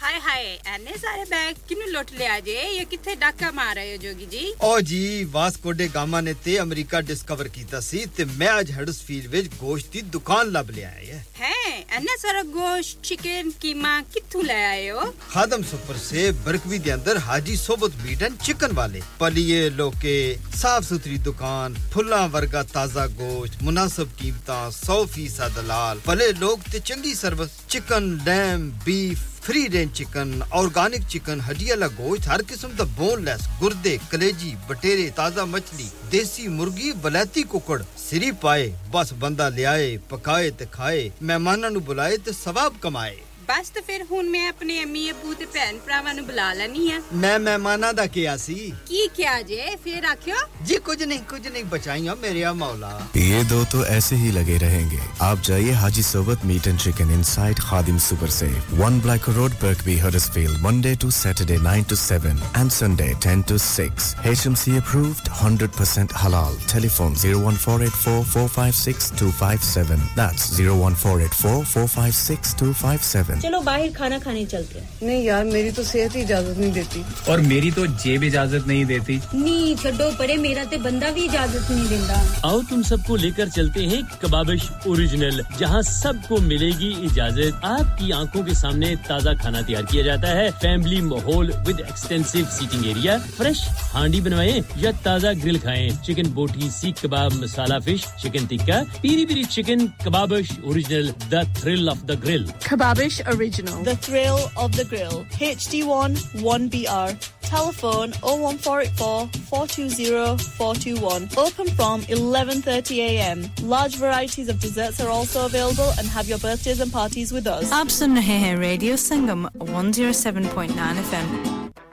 हाय हाय एने सारे बैग किनु लुट ले आजे ये किथे डाका मार रहे हो जोगी जी ओ जी वास्को डे गामा ने ते अमेरिका डिस्कवर कीता सी ते मैं आज हडर्सफील्ड विच गोश्त दी दुकान लब ले आए है हैं एने सारा गोश्त चिकन कीमा किथु ले आए हो खादम सुपर से बरकवी दे अंदर हाजी सोबत मीट एंड चिकन वाले पलिए लोके साफ सुथरी दुकान फुल्ला वर्गा ताजा गोश्त मुनासिब कीमतां one hundred percent हलाल भले लोग ते चंगी service Chicken, lamb, beef, free range chicken, organic chicken, हड्डीवाला गोश्त, हर किस्म दा boneless, गुर्दे, कलेजी, बटेरे, ताजा मछली, देसी मुर्गी, बलाती कुकड़, सिरी पाए, बस बंदा ले आए, पकाए ते खाए, मेहमानां नु बुलाए ते सवाब कमाए। बस तो फिर हुन मैं अपने अम्मी अब्बू ते भैन भरावां नु बुला लैनी है। मैं मेहमानां दा किया सी। की किया जे फिर आखियो? जी कुछ नहीं कुछ नहीं बचाइयो मेरे या मौला। ये दो तो ऐसे ही लगे रहेंगे। आप जाइए हाजी सोबत meat and chicken inside Khadim super से one Black Road Birkby Huddersfield Monday to Saturday nine to seven and Sunday ten to six. H M C approved one hundred percent halal. Telephone oh one four eight four four five six two five seven. That's oh one four eight four four five six two five seven. चलो बाहर खाना खाने चलते हैं नहीं यार मेरी तो सेहत ही इजाजत नहीं देती और मेरी तो जेब इजाजत नहीं देती नहीं छोड़ो परे मेरा ते बंदा भी इजाजत नहीं देता आओ तुम सबको लेकर चलते हैं कबाबिश ओरिजिनल जहां सबको मिलेगी इजाजत आपकी आंखों के सामने ताजा खाना तैयार किया जाता है फैमिली माहौल with extensive seating area fresh handi बनवाएं या ताजा ग्रिल खाएं chicken boti seekh kebab masala fish chicken tikka peri peri chicken Kababish original the thrill of the grill Kababish Original. The Thrill of the Grill. H D one one B R. Telephone oh one four eight four four two oh four two one. Open from eleven thirty a m. Large varieties of desserts are also available and have your birthdays and parties with us. Aap sun rahe hain Radio Sangam one oh seven point nine F M.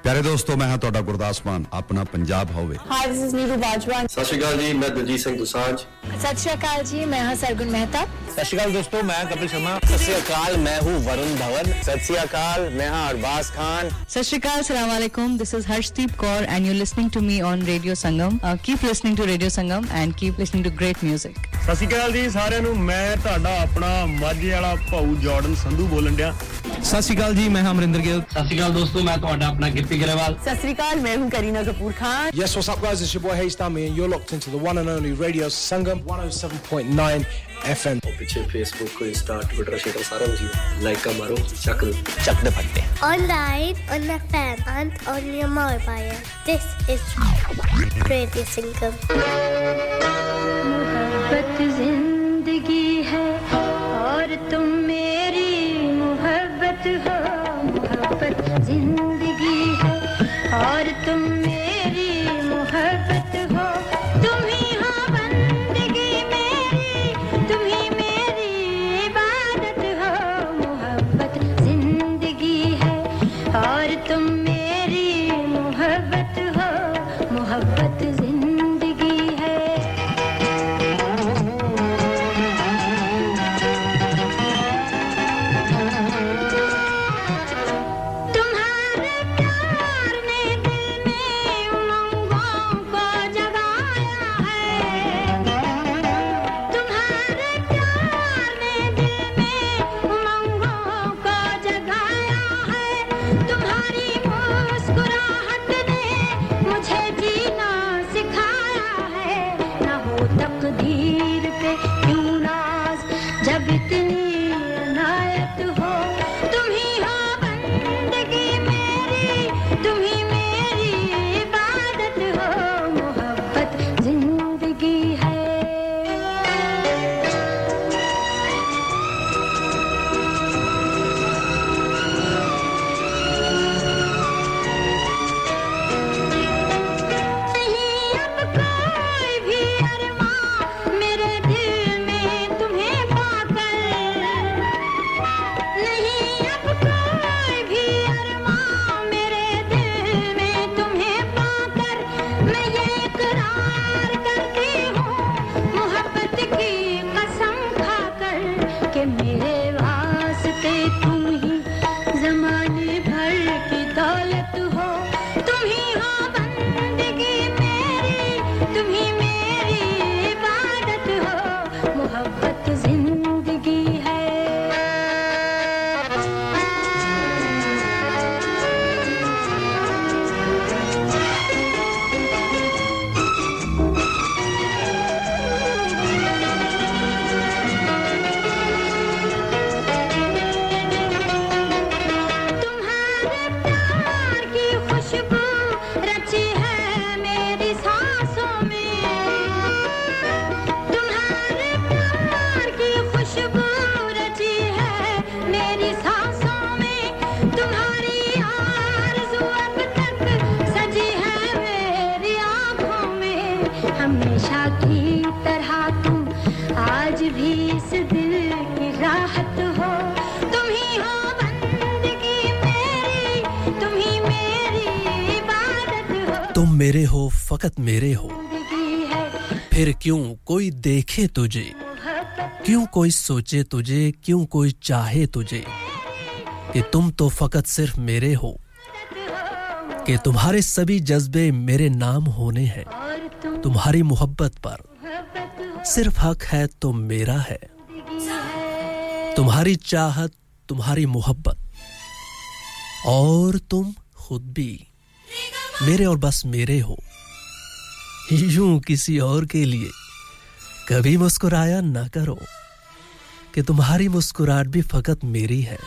प्यारे दोस्तों मैं हां तोड़ा गुरदास मान अपना पंजाब होवे hi this is Neeru Bajwa सत श्री अकाल जी मैं दिलजीत सिंह दोसांझ सत श्री अकाल जी मैं हां सरगुन मेहता सत श्री अकाल दोस्तों मैं कपिल शर्मा सत श्री अकाल मैं हूं वरुण धवन सत श्री अकाल मैं हां अरबाज खान सत श्री अकाल अस्सलाम वालेकुम this is Harshdeep Kaur and you listening to me on radio Sangam keep listening to radio Sangam and keep listening to great music Sat Shri अकाल जी सारे नु मैं ਤੁਹਾਡਾ ਆਪਣਾ ਮਾਝੇ ਵਾਲਾ ਭਾਉ ਜਾਰਡਨ ਸੰਧੂ ਬੋਲਣ ਡਿਆ ਸਤ ਸ਼੍ਰੀ ਅਕਾਲ ਜੀ ਮੈਂ ਅਮਰਿੰਦਰ ਗਿੱਲ ਸਤ ਸ਼੍ਰੀ ਅਕਾਲ ਦੋਸਤੋ ਮੈਂ ਤੁਹਾਡਾ ਆਪਣਾ ਗਿੱਪੀ ਗਰੇਵਾਲ ਸਤ ਸ਼੍ਰੀ ਅਕਾਲ ਮੈਂ ਹੂੰ Kareena Kapoor Khan yes what's up guys it's your boy ਹੇਸਟਾਮੀ and you are locked into the one and only radio Sangam one oh seven point nine F M ਪਿੱਛੇ ਫੇਸਬੁੱਕ ਇੰਸਟਾ ਟਵਿੱਟਰ ਸ਼ੇਅਰ ਸਾਰਾ ਕੁਝ ਲਾਈਕ ਮਾਰੋ ਚੱਕ ਚੱਕ ਦੇ ਫੱਟੇ online on the fan and on your mobile this is radio Sangam ਮੁਹੱਬਤ ਜ਼ਿੰਦਗੀ ਹੈ ਔਰ ਤੁਮ ਮੇਰੀ मुहब्बत हो मुहब्बत जिंदगी है और तुम मेरी मुहब्बत हो तुम ही हो बंदगी मेरी तुम ही मेरी इबादत हो मुहब्बत जिंदगी है और तुम मेरी मुहब्बत हो मुहब्बत जिंदगी है हमेशा की तरह तुम आज भी इस दिल की राहत हो तुम मेरे हो फकत मेरे हो फिर क्यों कोई देखे तुझे क्यों कोई सोचे तुझे क्यों कोई चाहे तुझे कि तुम तो फकत सिर्फ मेरे हो कि तुम्हारे सभी जज्बे मेरे नाम होने हैं तुम्हारी मोहब्बत पर सिर्फ हक है तो मेरा है तुम्हारी चाहत तुम्हारी मोहब्बत और तुम खुद भी मेरे और बस मेरे हो यूं किसी और के लिए कभी मुस्कुराया ना करो कि तुम्हारी मुस्कुराहट भी फकत मेरी है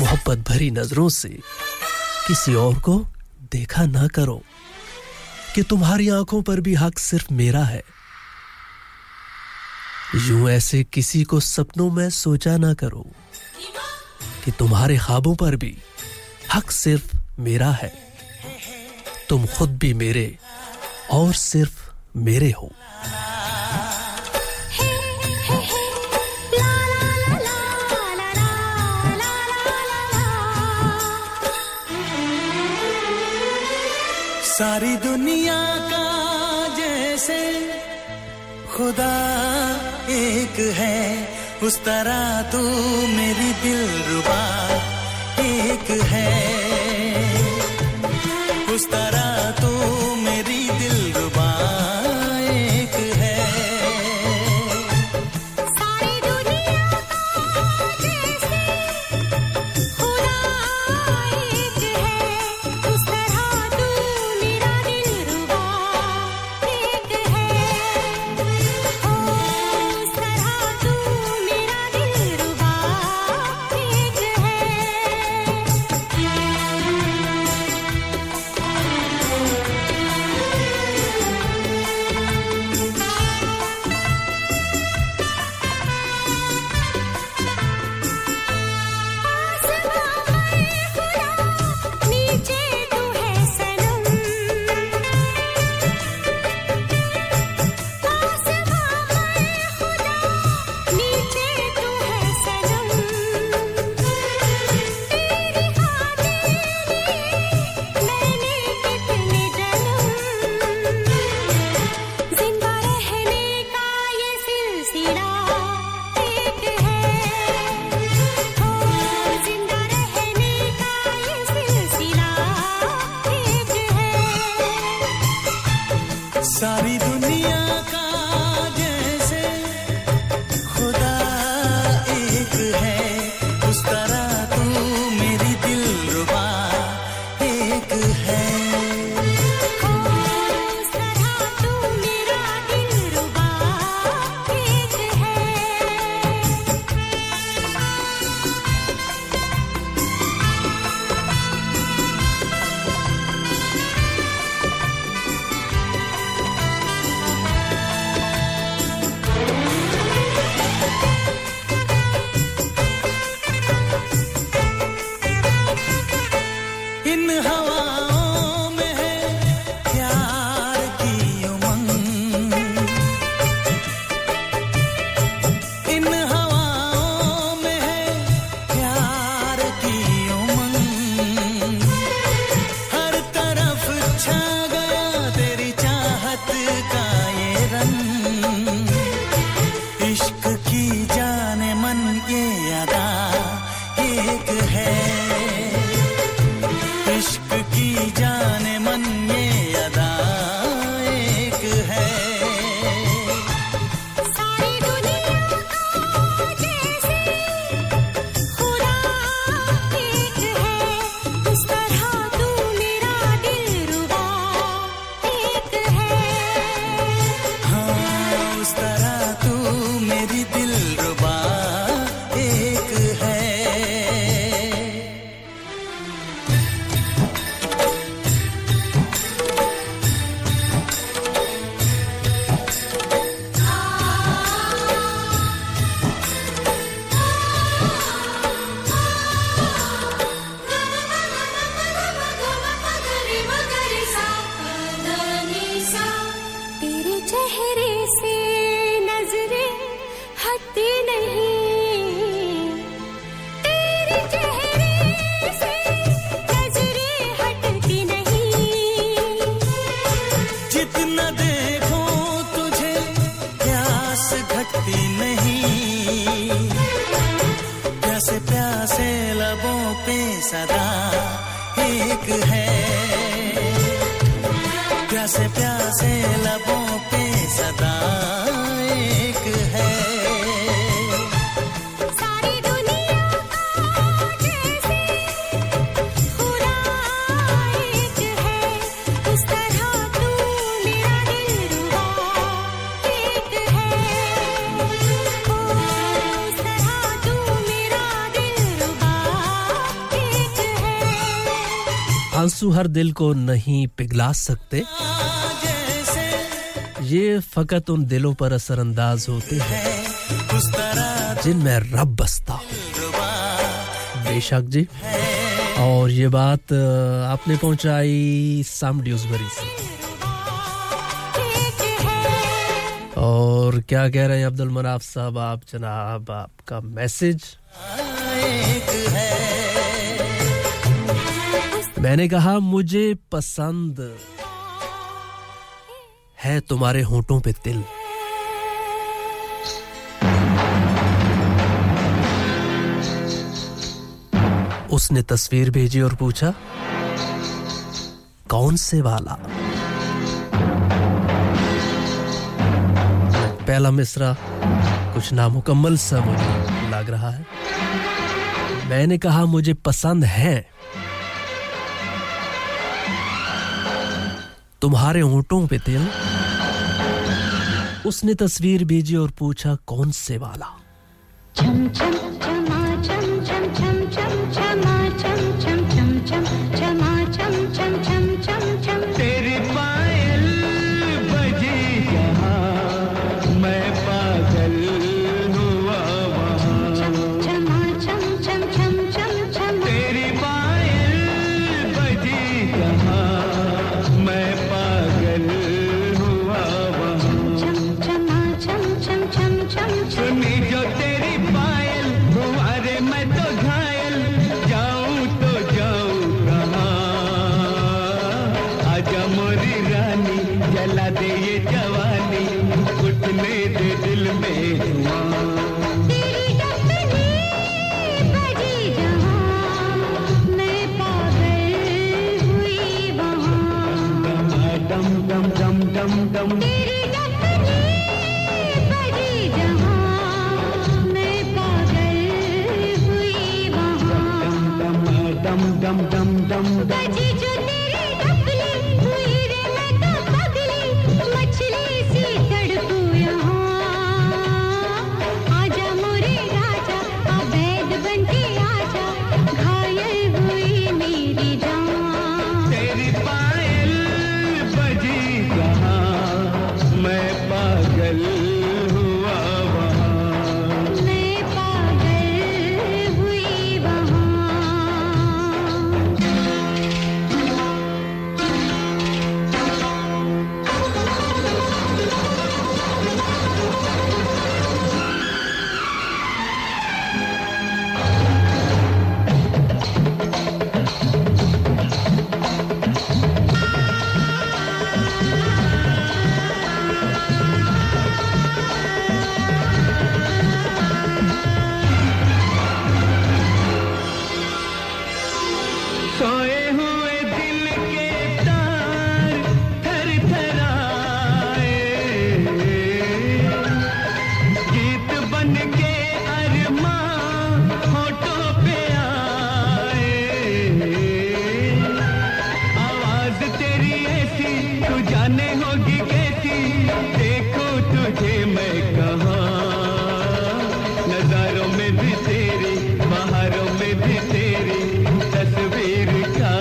मोहब्बत भरी नजरों से किसी और को देखा ना करो कि तुम्हारी आंखों पर भी हक सिर्फ मेरा है यूं ऐसे किसी को सपनों में सोचा ना करो कि तुम्हारे ख्वाबों पर भी हक सिर्फ मेरा है तुम खुद भी मेरे और सिर्फ मेरे हो सारी दुनिया का जैसे खुदा एक है उस तरह तू मेरी दिलरुबा एक है उस तरह तू मेरी दिलरुबा एक है सारी दुनिया का जैसे खुदा एक है उस तरह तू मेरा दिलरुबा एक है ओ उस तरह तू मेरा दिलरुबा एक है पे सदा एक है प्यासे प्यासे लबों पे सदा एक है सारी दुनिया आज ऐसे पूरा एक है इस तरह तू मेरा दिलरुबा एक है इस तरह तू मेरा दिलरुबा एक है आंसू हर दिल को नहीं पिघला सकते ये फकत उन दिलों पर असरअंदाज होते हैं जिनमें रब बसता हो बेशक जी और ये बात आपने पहुंचाई सैम ड्यूसबरी से और क्या कह रहे हैं अब्दुल मनाफ साहब आप जनाब आपका मैसेज मैंने कहा मुझे पसंद है तुम्हारे होंठों पे तिल उसने तस्वीर भेजी और पूछा कौन से वाला पहला मिसरा कुछ नामुकम्मल सा मुझे लग रहा है मैंने कहा मुझे पसंद है तुम्हारे होंठों पे तिल उसने तस्वीर भेजी और पूछा कौन से वाला चम चम चमा चम चम चम चम चमा चम चम चम चम चमा चम चम चम चम चम तेरी पायल बजे यहाँ मैं पागल हुआ वहाँ चमा चम चम चम चम चम तेरी पायल बजे यहाँ मैं सुनी जो तेरी पायल तुम्हारे मैं तो घायल जाऊं तो जाऊं कहाँ आजा मोरी रानी जला दे ये जवानी उठने दे दिल में धुआं dum dum dum dum dum teri dapne badi jahan main pagal hui wahan dum dum dum dum dum badi jo teri dapne hui re main to pagli machli si tadpu yahan aaja more raja abaid banke aaja ghayal hui meri jaan teri मैं पागल हुआ वहाँ मैं पागल हुई बाहरों में भी तेरी तस्वीर का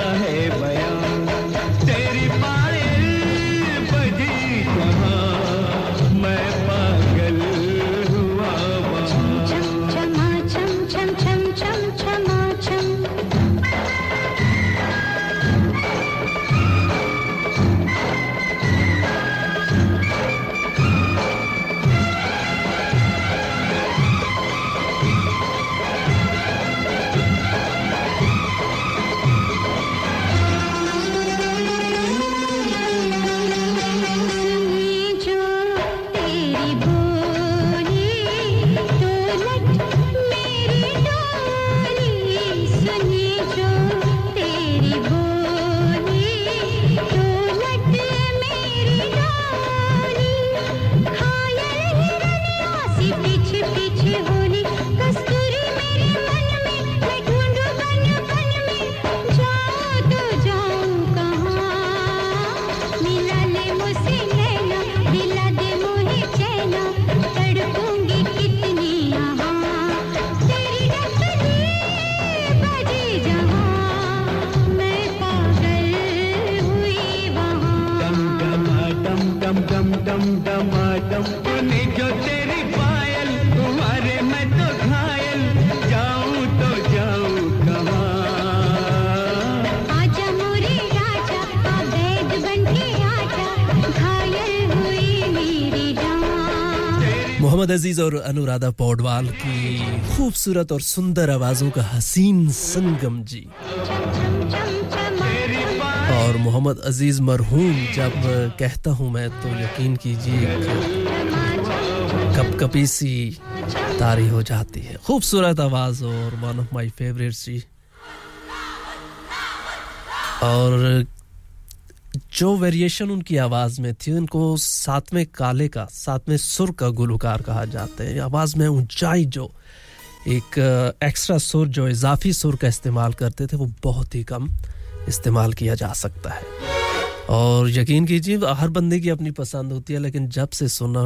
मोहम्मद अजीज और अनुराधा पौडवाल की खूबसूरत और सुंदर आवाजों का हसीन संगम जी और मोहम्मद अजीज मरहूम जब कहता हूं मैं तो यकीन कीजिए कपकपी सी तारी हो जाती है खूबसूरत आवाज और वन ऑफ माय फेवरेट्स जी और जो वेरिएशन उनकी आवाज में थी उनको सातवें काले का सातवें सुर का गुलकार कहा जाता है आवाज में ऊंचाई जो एक एक्स्ट्रा सुर जो इजाफी सुर का इस्तेमाल करते थे वो बहुत ही कम इस्तेमाल किया जा सकता है और यकीन कीजिए हर बंदे की अपनी पसंद होती है लेकिन जब से सुना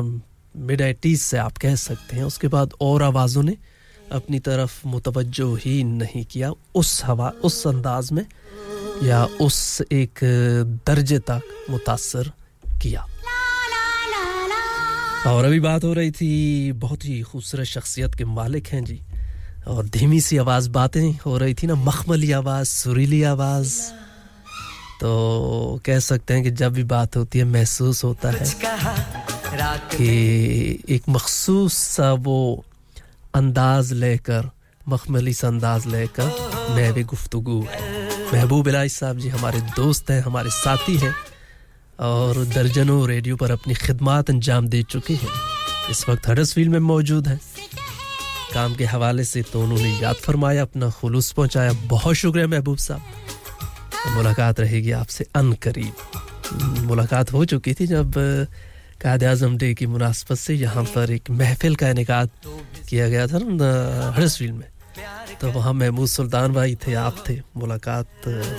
मिड एटीज़ से आप कह सकते हैं उसके बाद और आवाजों ने अपनी तरफ मुतवज्जो ही नहीं किया उस हवा उस अंदाज में या उस एक दर्जे तक मुतासर किया और अभी बात हो रही थी बहुत ही खूबसूरत शख्सियत के मालिक हैं जी और धीमी सी आवाज बातें हो रही थी ना मखमली आवाज सुरीली आवाज तो कह सकते हैं कि जब भी बात होती है महसूस होता है कि एक मखसूस सा वो अंदाज लेकर मखमली सा अंदाज लेकर महबी गुफ्तगू महबूब इलाही साहब जी हमारे दोस्त हैं हमारे साथी हैं और दर्जनों रेडियो पर अपनी खिदमत अंजाम दे चुके हैं इस वक्त हडर्सफील्ड में मौजूद हैं काम के हवाले से तो उन्होंने याद फरमाया अपना खुलूस पहुंचाया बहुत शुक्रिया महबूब साहब मुलाकात रहेगी आपसे अनकरीब मुलाकात हो चुकी थी जब कायद आज़म डे की मुनासबत से यहाँ पर एक महफिल का इनेकाद किया गया था हडर्सफील्ड में तो वहाँ महमूद सुल्तान भाई थे आप थे मुलाकात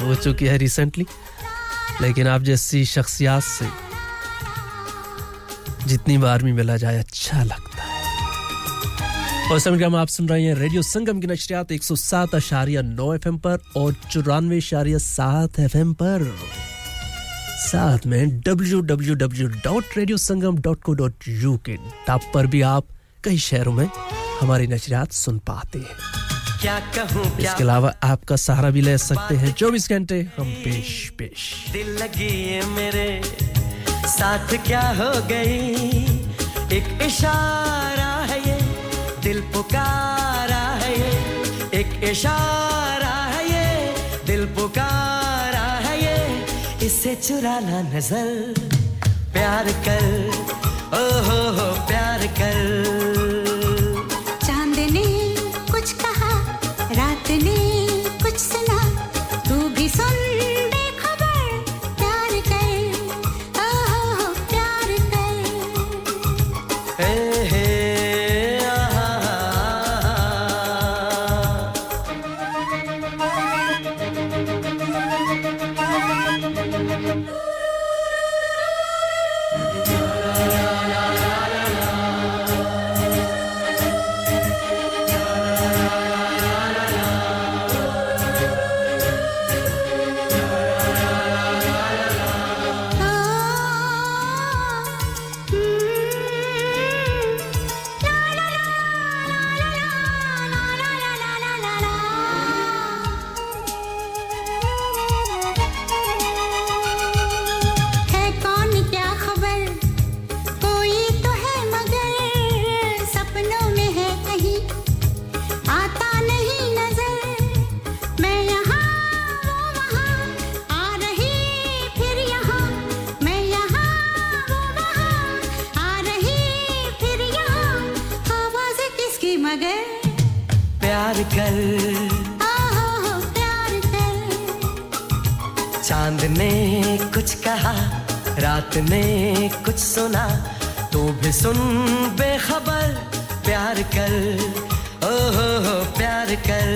हो चुकी है रिसेंटली लेकिन आप जैसी शख्सियत से जितनी बार भी मिला जाए अच्छा लगता है और समझकर आप सुन रहे हैं रेडियो संगम की नशरियात एक सौ सात दशमलव नौ एफएम पर और चौरानवे दशमलव सात एफएम पर साथ में W W W dot radio Sangam dot co dot uk tab पर भी आप कई शहरों में हमारी नशरियात सुन पाते हैं क्या कहूं क्या इसके अलावा आपका सहारा भी ले सकते हैं चौबीस घंटे हम पेश पेश दिल लगी है मेरे साथ क्या हो गई एक इशारा है ये दिल पुकारा है ये एक इशारा है ये दिल पुकारा है ये इसे चुरा ना नजर प्यार कर ओ हो हो प्यार कर रात ने कुछ सुना तू भी सुन बेखबर प्यार कर ओ हो हो प्यार कर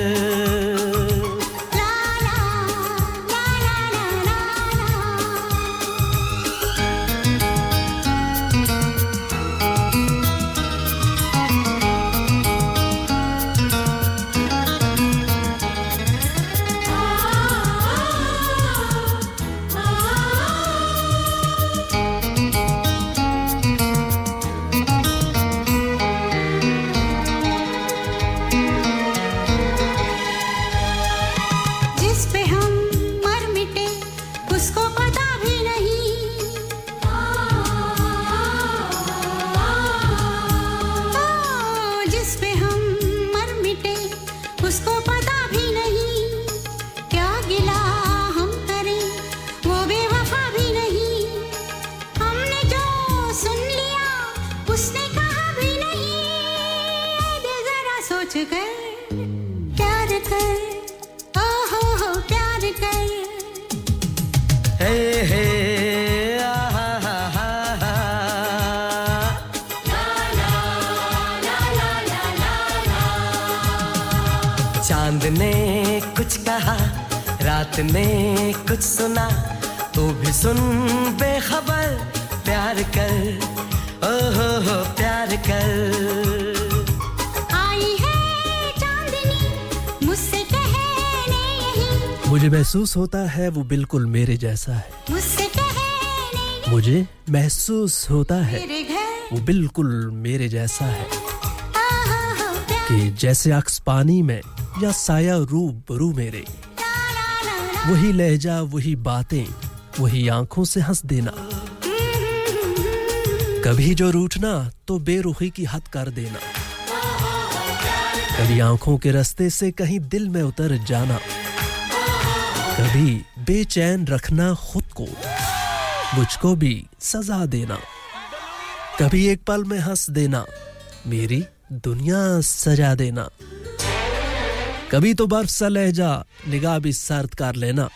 महसूस होता है वो बिल्कुल मेरे जैसा है मुझे महसूस होता है वो बिल्कुल मेरे जैसा है कि जैसे अक्स पानी में या साया रूबरू मेरे वही लहजा वही बातें वही आंखों से हंस देना कभी जो रूठना तो बेरुखी की हद कर देना कभी आंखों के रास्ते से कहीं दिल में उतर जाना कभी बेचैन रखना खुद को मुझको भी सजा देना कभी एक पल में हंस देना मेरी दुनिया सजा देना कभी तो बर्फ सा लहजा निगाह भी सर्द कर लेना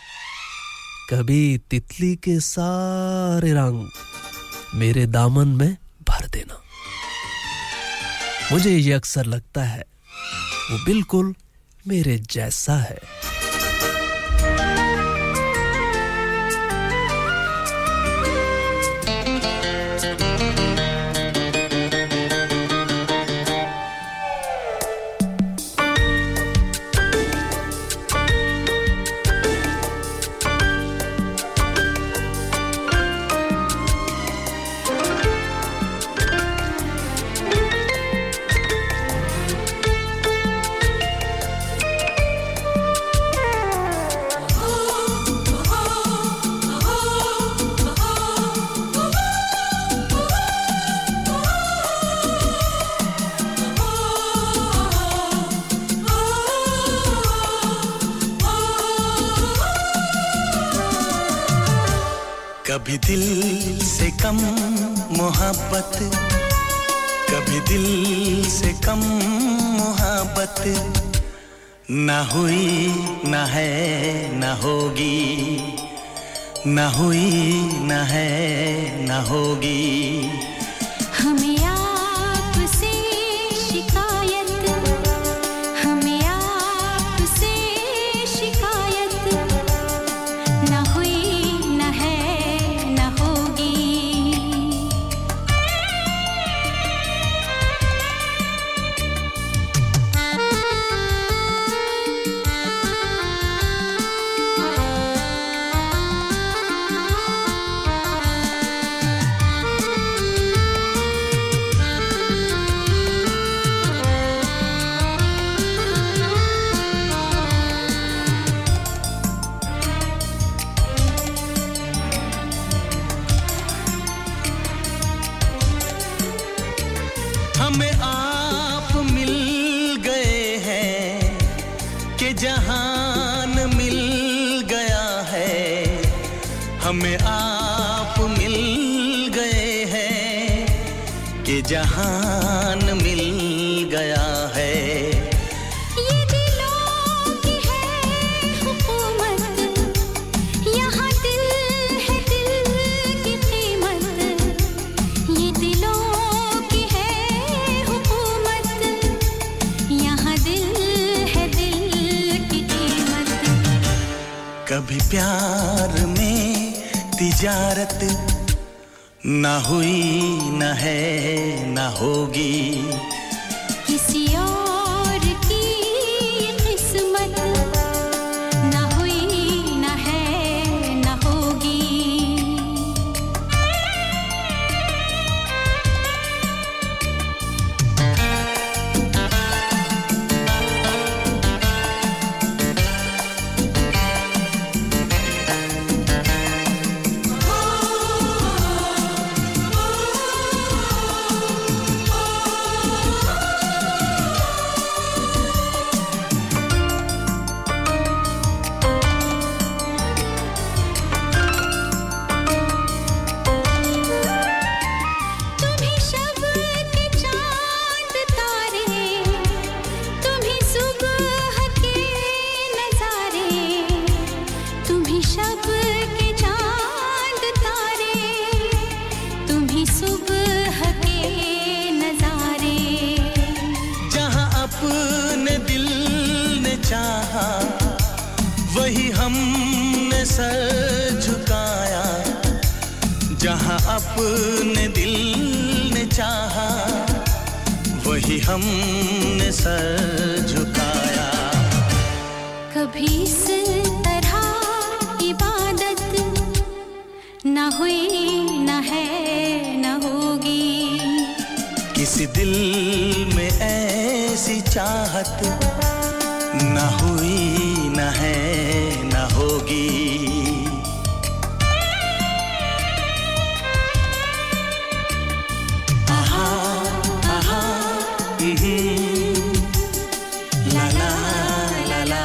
कभी तितली के सारे रंग मेरे दामन में भर देना मुझे ये अक्सर लगता है वो बिल्कुल मेरे जैसा है दिल से कम मोहब्बत कभी दिल से कम मोहब्बत ना हुई ना है ना होगी ना हुई ना है ना होगी हमें आपसे शिकायत हमें आपसे शिकायत ना हुई ना है जहान मिल गया है ये दिलों की है हुकूमत यहाँ दिल है दिल की कीमत ये दिलों की है हुकूमत यहाँ दिल है दिल की कीमत कभी प्यार में तिजारत ना हुई ना है ना होगी किसी और की किस्मत ना हुई ना है ना होगी हमने सर झुकाया, जहां अपने दिल ने चाहा वही हमने सर झुकाया। कभी इस तरह इबादत ना हुई ना है ना होगी, किसी दिल में ऐसी चाहत ना हुई ना है ना होगी। आहा आहा ला ला ला ला ला,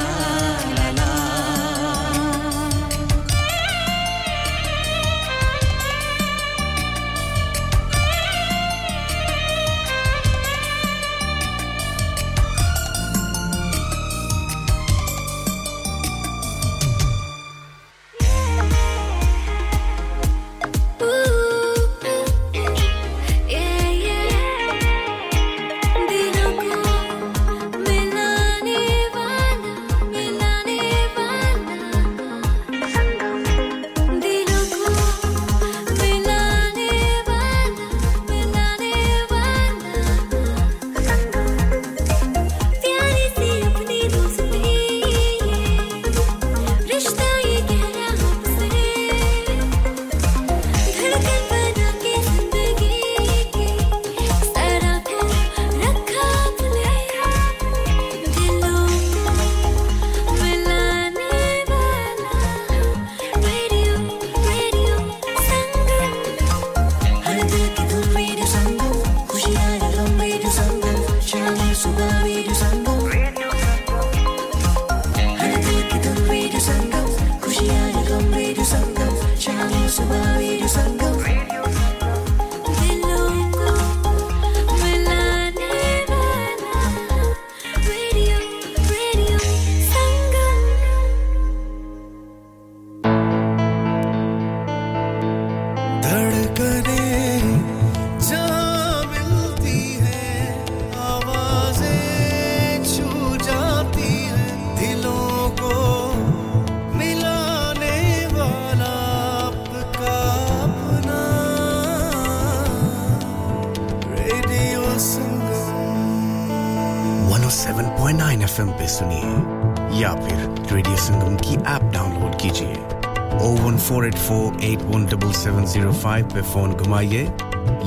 four eight four, eight one seven seven zero five पे फोन घुमाइए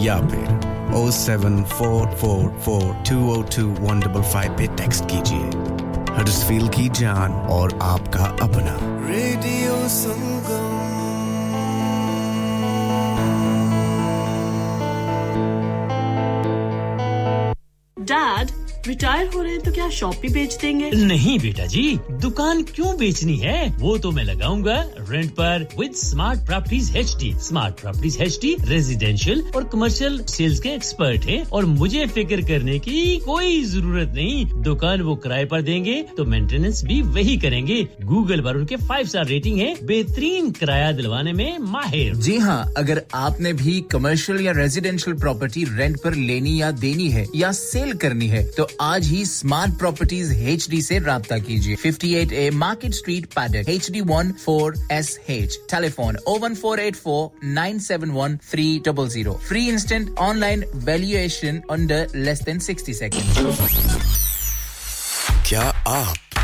या फिर zero seven four four four, two zero two, one five five पे टेक्स्ट कीजिए। हडर्सफील्ड की जान और आपका अपना रेडियो संगम। डैड, रिटायर हो रहे हैं तो क्या शॉप भी बेच देंगे? नहीं बेटा जी, दुकान क्यों बेचनी है, वो तो मैं लगाऊंगा रेंट पर with smart properties HD. Smart properties HD residential और कमर्शियल सेल्स के एक्सपर्ट हैं और मुझे फिक्र करने की कोई जरूरत नहीं। दुकान वो किराए पर देंगे तो मेंटेनेंस भी वही करेंगे। गूगल पर उनके फाइव स्टार रेटिंग है, बेहतरीन किराया दिलवाने में माहिर। जी हां, अगर आपने भी कमर्शियल या रेजिडेंशियल प्रॉपर्टी रेंट पर लेनी या देनी है या सेल करनी है तो आज ही स्मार्ट प्रॉपर्टीज एचडी से राब्ता कीजिए। fifty-eight A Market Street, Paddock, H D one four S H. Telephone zero one four eight four, nine seven one, three zero zero. Free instant online valuation under less than sixty seconds. क्या आप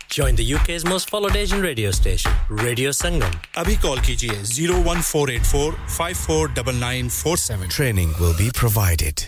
join the U K's most followed Asian radio station, Radio Sangam. अभी call कीजिए zero one four eight four, five four nine nine four seven. Training will be provided.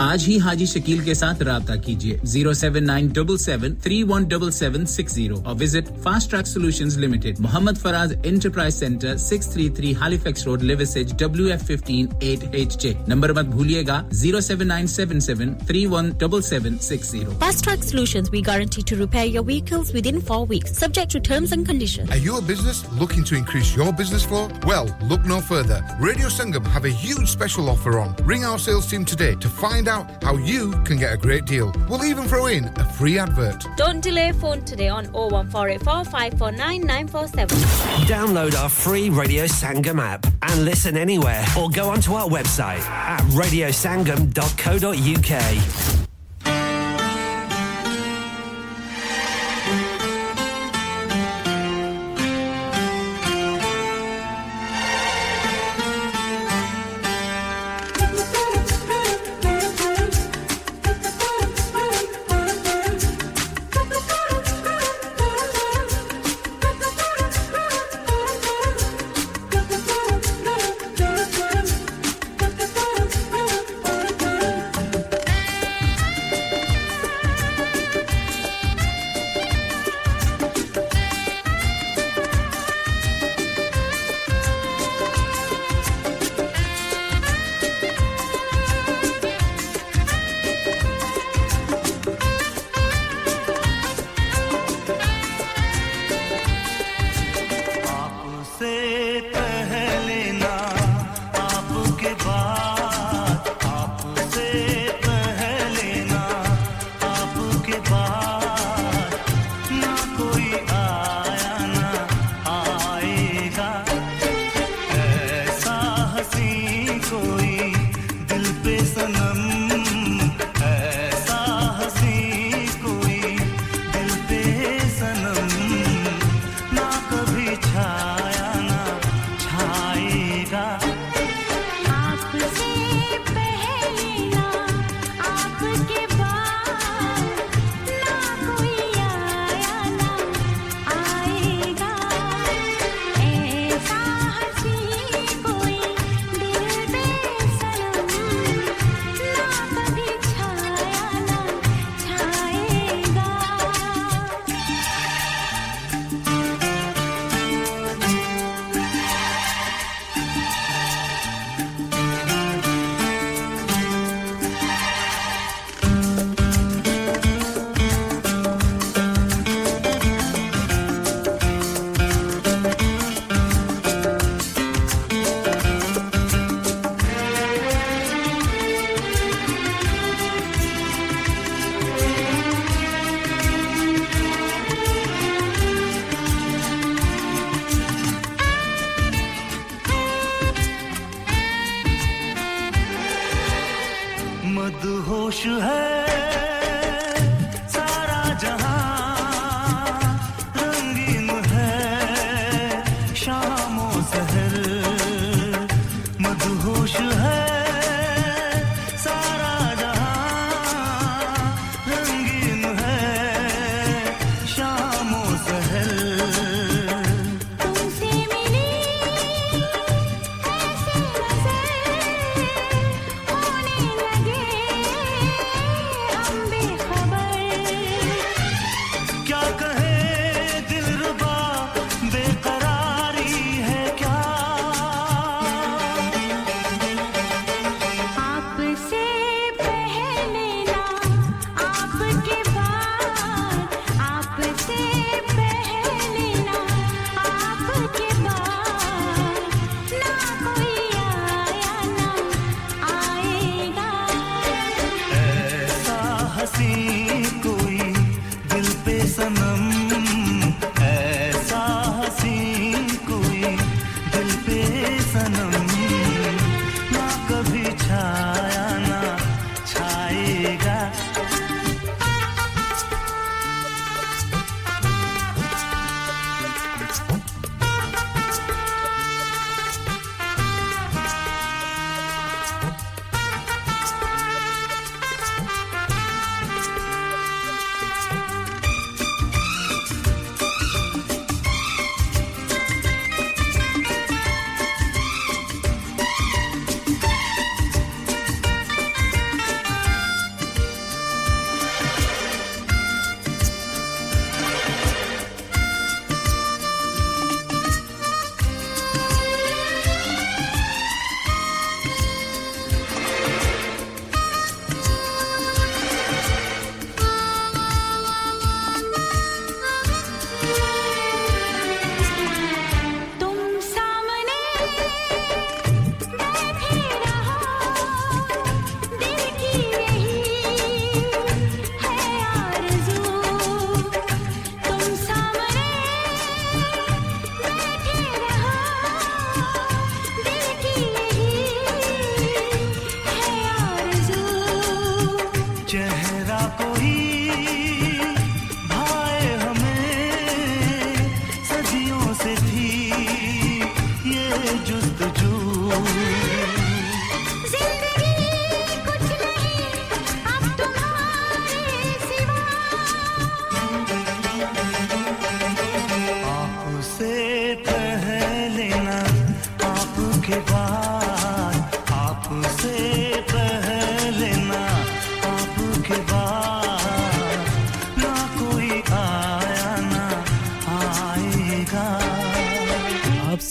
आज ही हाजी शकील के साथ राबता कीजिए zero seven nine seven seven three one seven seven six zero और visit fast track solutions limited Mohammad Faraz enterprise centre six thirty-three Halifax road Liversedge W F one five eight H J number मत भूलिएगा zero seven nine seven seven three one seven seven six zero Fast Track Solutions we guarantee to repair your vehicles within four weeks subject to terms and conditions Are you a business looking to increase your business flow? Well, look no further. Radio Sangam have a huge special offer on. Ring our sales team today to find out how you can get a great deal. We'll even throw in a free advert. Don't delay phone today on oh one four eight four five four nine nine four seven. Download our free Radio Sangam app and listen anywhere or go onto our website at radio sangam dot co dot U K.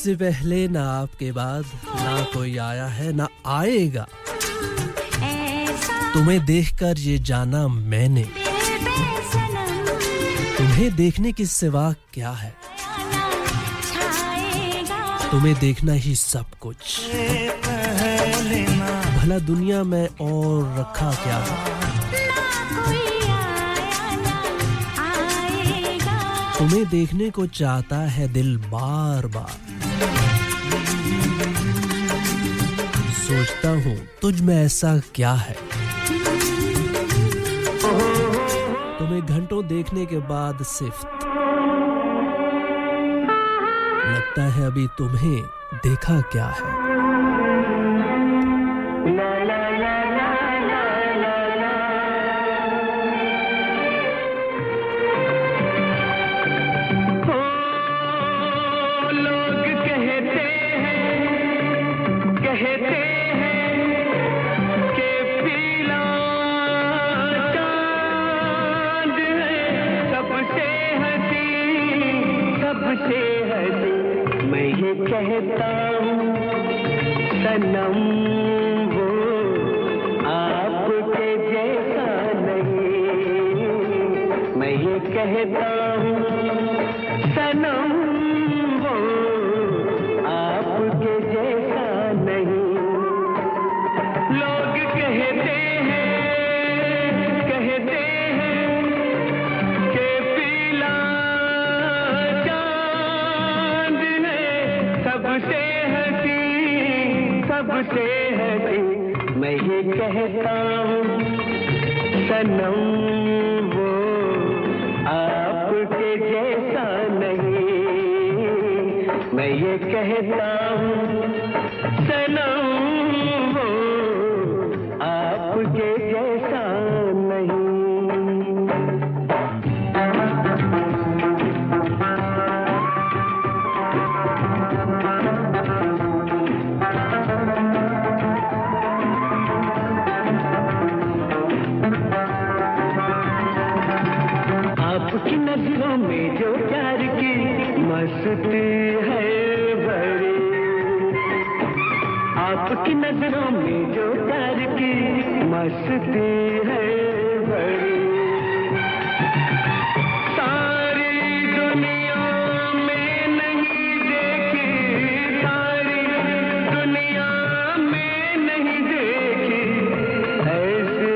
इससे पहले ना आपके बाद ना कोई आया है ना आएगा तुम्हें देखकर ये जाना मैंने तुम्हें देखने के सिवा क्या है तुम्हें देखना ही सब कुछ भला दुनिया में और रखा क्या है तुम्हें देखने को चाहता है दिल बार-बार सोचता हूँ तुझ में ऐसा क्या है तुम्हें घंटों देखने के बाद सिफ्ट लगता है अभी तुम्हें देखा क्या है कहता हूँ सनम वो आपके जैसा नहीं मैं ये कहता हूँ सनम वो आपके जैसा नहीं लोग कहते हैं कहते हैं कि पीला चांद सबसे हसी सबसे हसी मैं ये कहता हूँ सनम वो आपके जैसा नहीं मैं ये कहता हूँ सनम वो आपके जैसा नजरों में जो प्यार की मस्ती है भरी आपकी नजरों में जो प्यार की मस्ती है भरी सारी दुनिया में नहीं देखी सारी दुनिया में नहीं देखी ऐसे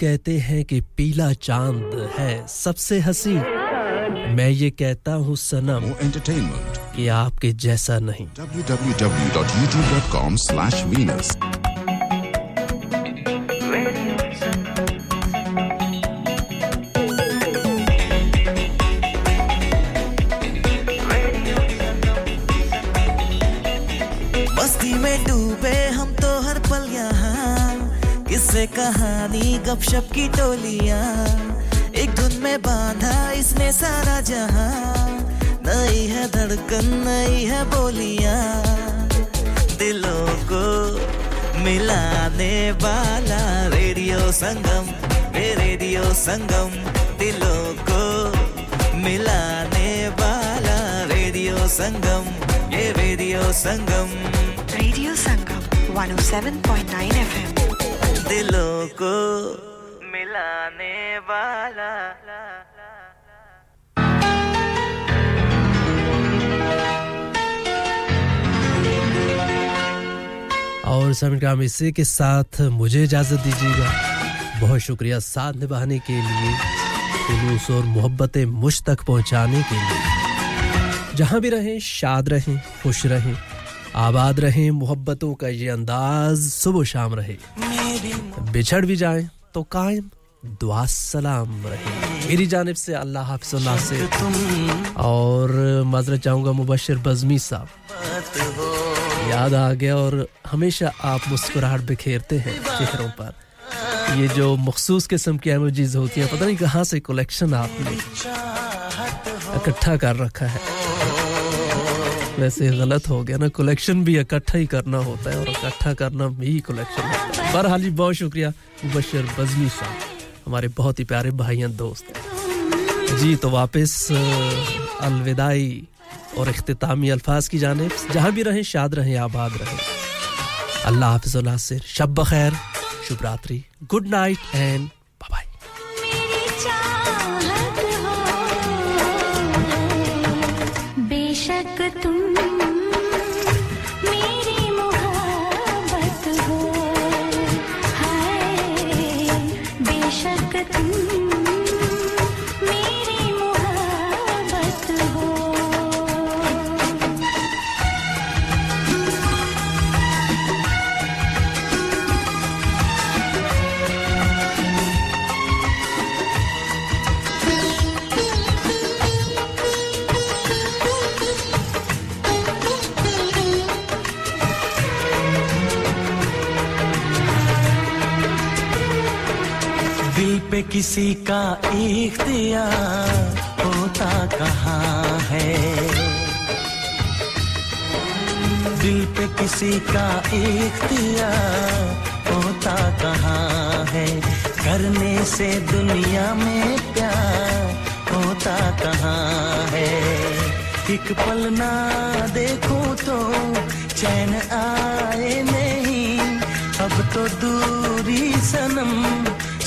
कहते हैं कि पीला चांद है सबसे हसीन मैं ये कहता हूँ सनम कि आपके जैसा नहीं w w w dot youtube dot com slash venus बस्ती में डूबे हम तो हर पल यहाँ किससे कहानी गपशप की टोलियाँ एक धुन में बांधा इसने सारा जहां नई है धड़कन नई है बोलियां दिलों को मिलाने वाला रेडियो संगम ये रेडियो संगम दिलों को मिलाने वाला रेडियो संगम ये radio Sangam radio Sangam one oh seven point nine F M दिलों को मिलाने वाला और समिट काम इसी के साथ मुझे इजाजत दीजिएगा बहुत शुक्रिया साथ निभाने के लिए खुलूस और मोहब्बतें मुझ तक पहुंचाने के लिए जहां भी रहें शाद रहें खुश रहें आबाद रहें मोहब्बतों का ये अंदाज सुबह शाम रहे बिछड़ भी जाएं तो कायम दुआ सलाम रहे मेरी जानिब से अल्लाह हाफ़िज़ अल्लाह से और माजरत चाहूँगा मुबश्शिर बज़मी साहब याद आ गया और हमेशा आप मुस्कुराहट बिखेरते हैं चेहरों पर ये जो मखसूस किस्म की इमोजीज होती हैं पता नहीं कहाँ से कलेक्शन आपने इकट्ठा कर रखा है वैसे गलत हो गया ना कलेक्शन भी इकट्ठा ही करना होता है और इकट्ठा करना भी कलेक्शन होता है बहरहाल जी बहुत शुक्रिया मुबश्शिर बज़मी साहब हमारे बहुत ही प्यारे भाई और दोस्त जी तो वापस अलविदाई और इख्तितामी अल्फाज की जानिब जहां भी रहें शाद रहें आबाद रहें अल्लाह हाफ़िज़ और नासिर शब बखैर शुभ रात्रि गुड नाइट एंड किसी का इख्तियार होता कहाँ है दिल पे किसी का इख्तियार होता कहाँ है करने से दुनिया में प्यार होता कहाँ है एक पल ना देखो तो चैन आए नहीं अब तो दूरी सनम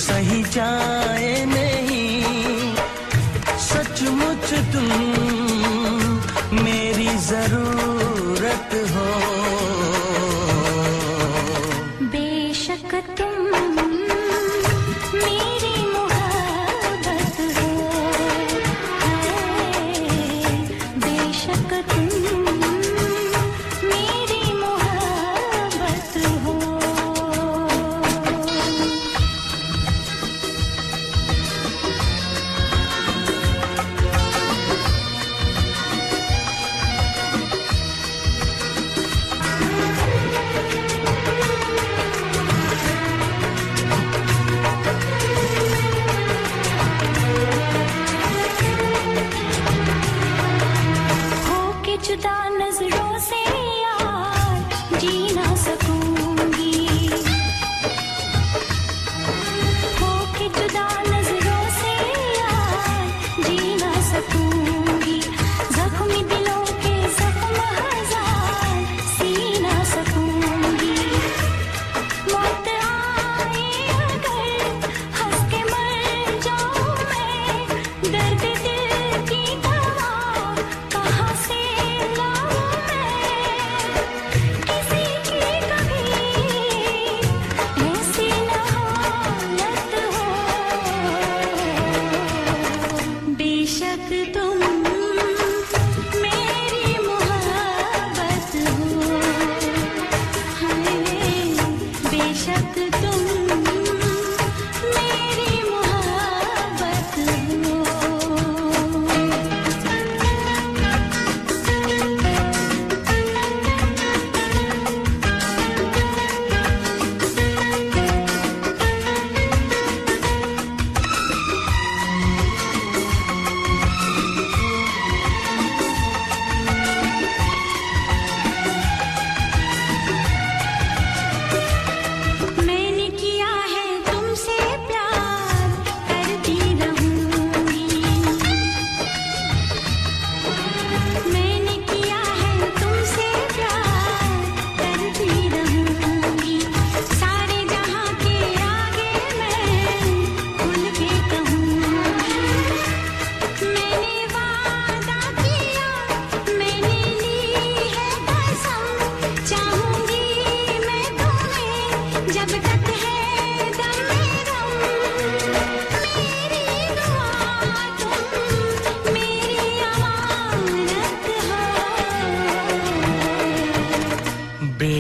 सही जाए नहीं सचमुच तुम मेरी जरूरत हो बेशक तुम मेरी मोहब्बत हो हाय बेशक तुम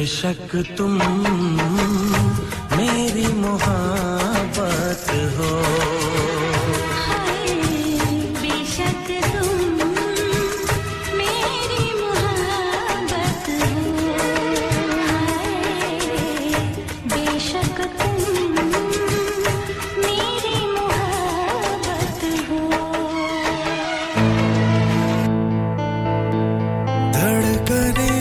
बेशक तुम मेरी मोहब्बत हो बेशक तुम मेरी मोहब्बत हो बेशक तुम मेरी मोहब्बत हो धड़कने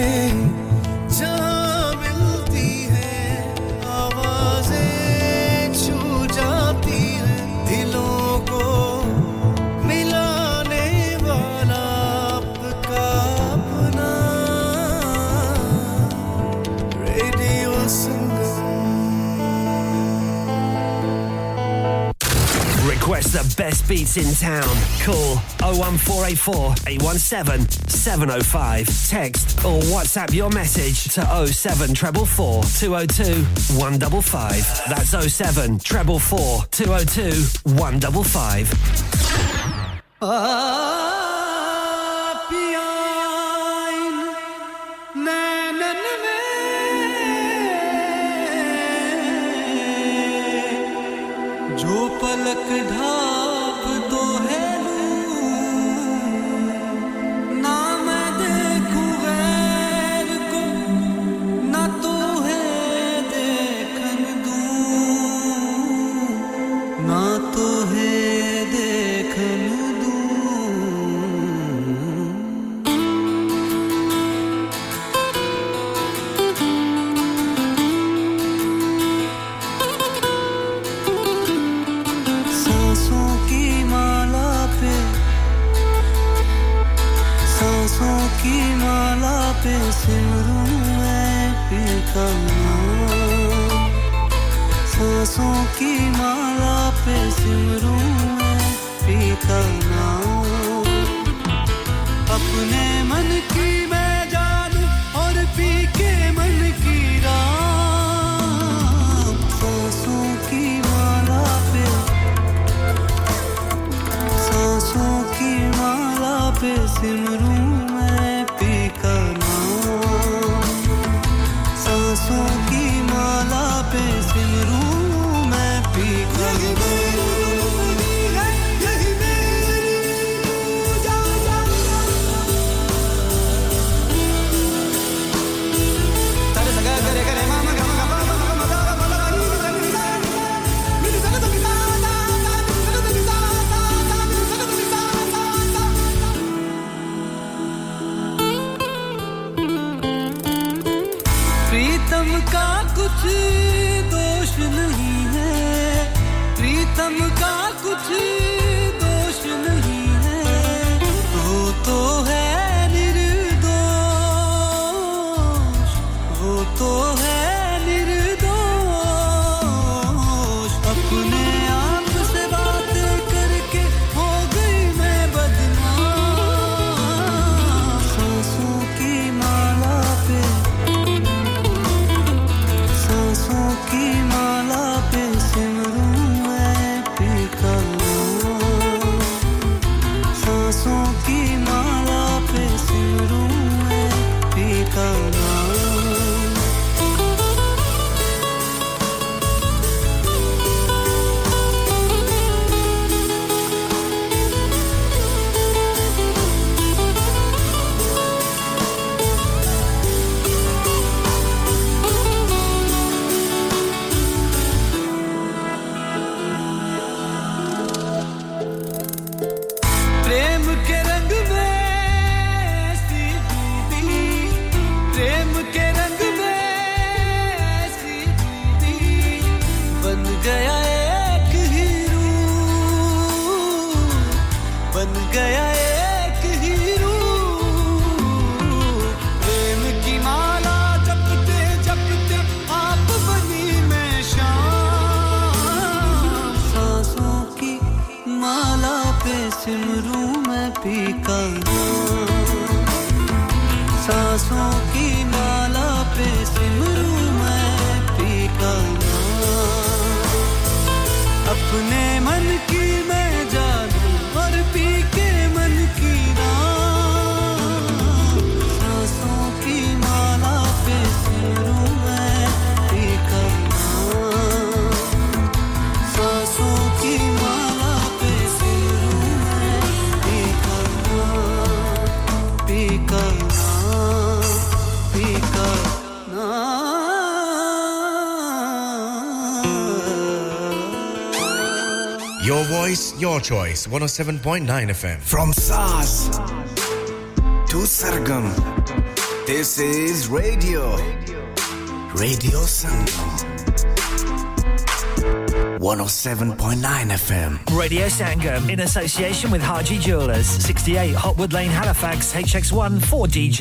Request the best beats in town. Call oh one four eight four, eight one seven, seven oh five. Text or WhatsApp your message to oh seven four four, two oh two, one five five. That's oh seven four four, two oh two, one five five. Ah! पलक ढाप तो है ना मैं देखूं गैर को ना तू है देखन दूं ना तू है देखन की माला पे सिमरूं मैं तेरा नाम सांसों की माला पे सिमरूं मैं तेरा नाम अपने मन की मैं जानूं और पी के मन की राम सांसों की माला पे सांसों की माला पे सिमरूं की माला पे सिमरूं मैं पी कर दोष नहीं है प्रीतम का कुछ दोष नहीं है वो तो है निर्दोष वो तो है निर्दोष अपने आप से बात करके हो गई मैं बदनाम सांसों की माला पे की माला पे सिमरूं मैं तेरा नाम सांसों की माला पे सिमरूं मैं तेरा नाम सांसों की माला पे सिमरूं मैं तेरा नाम अपने मन की मैं जानूं और पी के मन की राह सांसों की माला पे सिमरूं Your voice, your choice. one oh seven point nine F M. From SARS to Sargam, this is Radio. Radio Sangam. one oh seven point nine F M. Radio Sangam in association with Harji Jewelers. sixty-eight Hotwood Lane, Halifax, H X one four D G.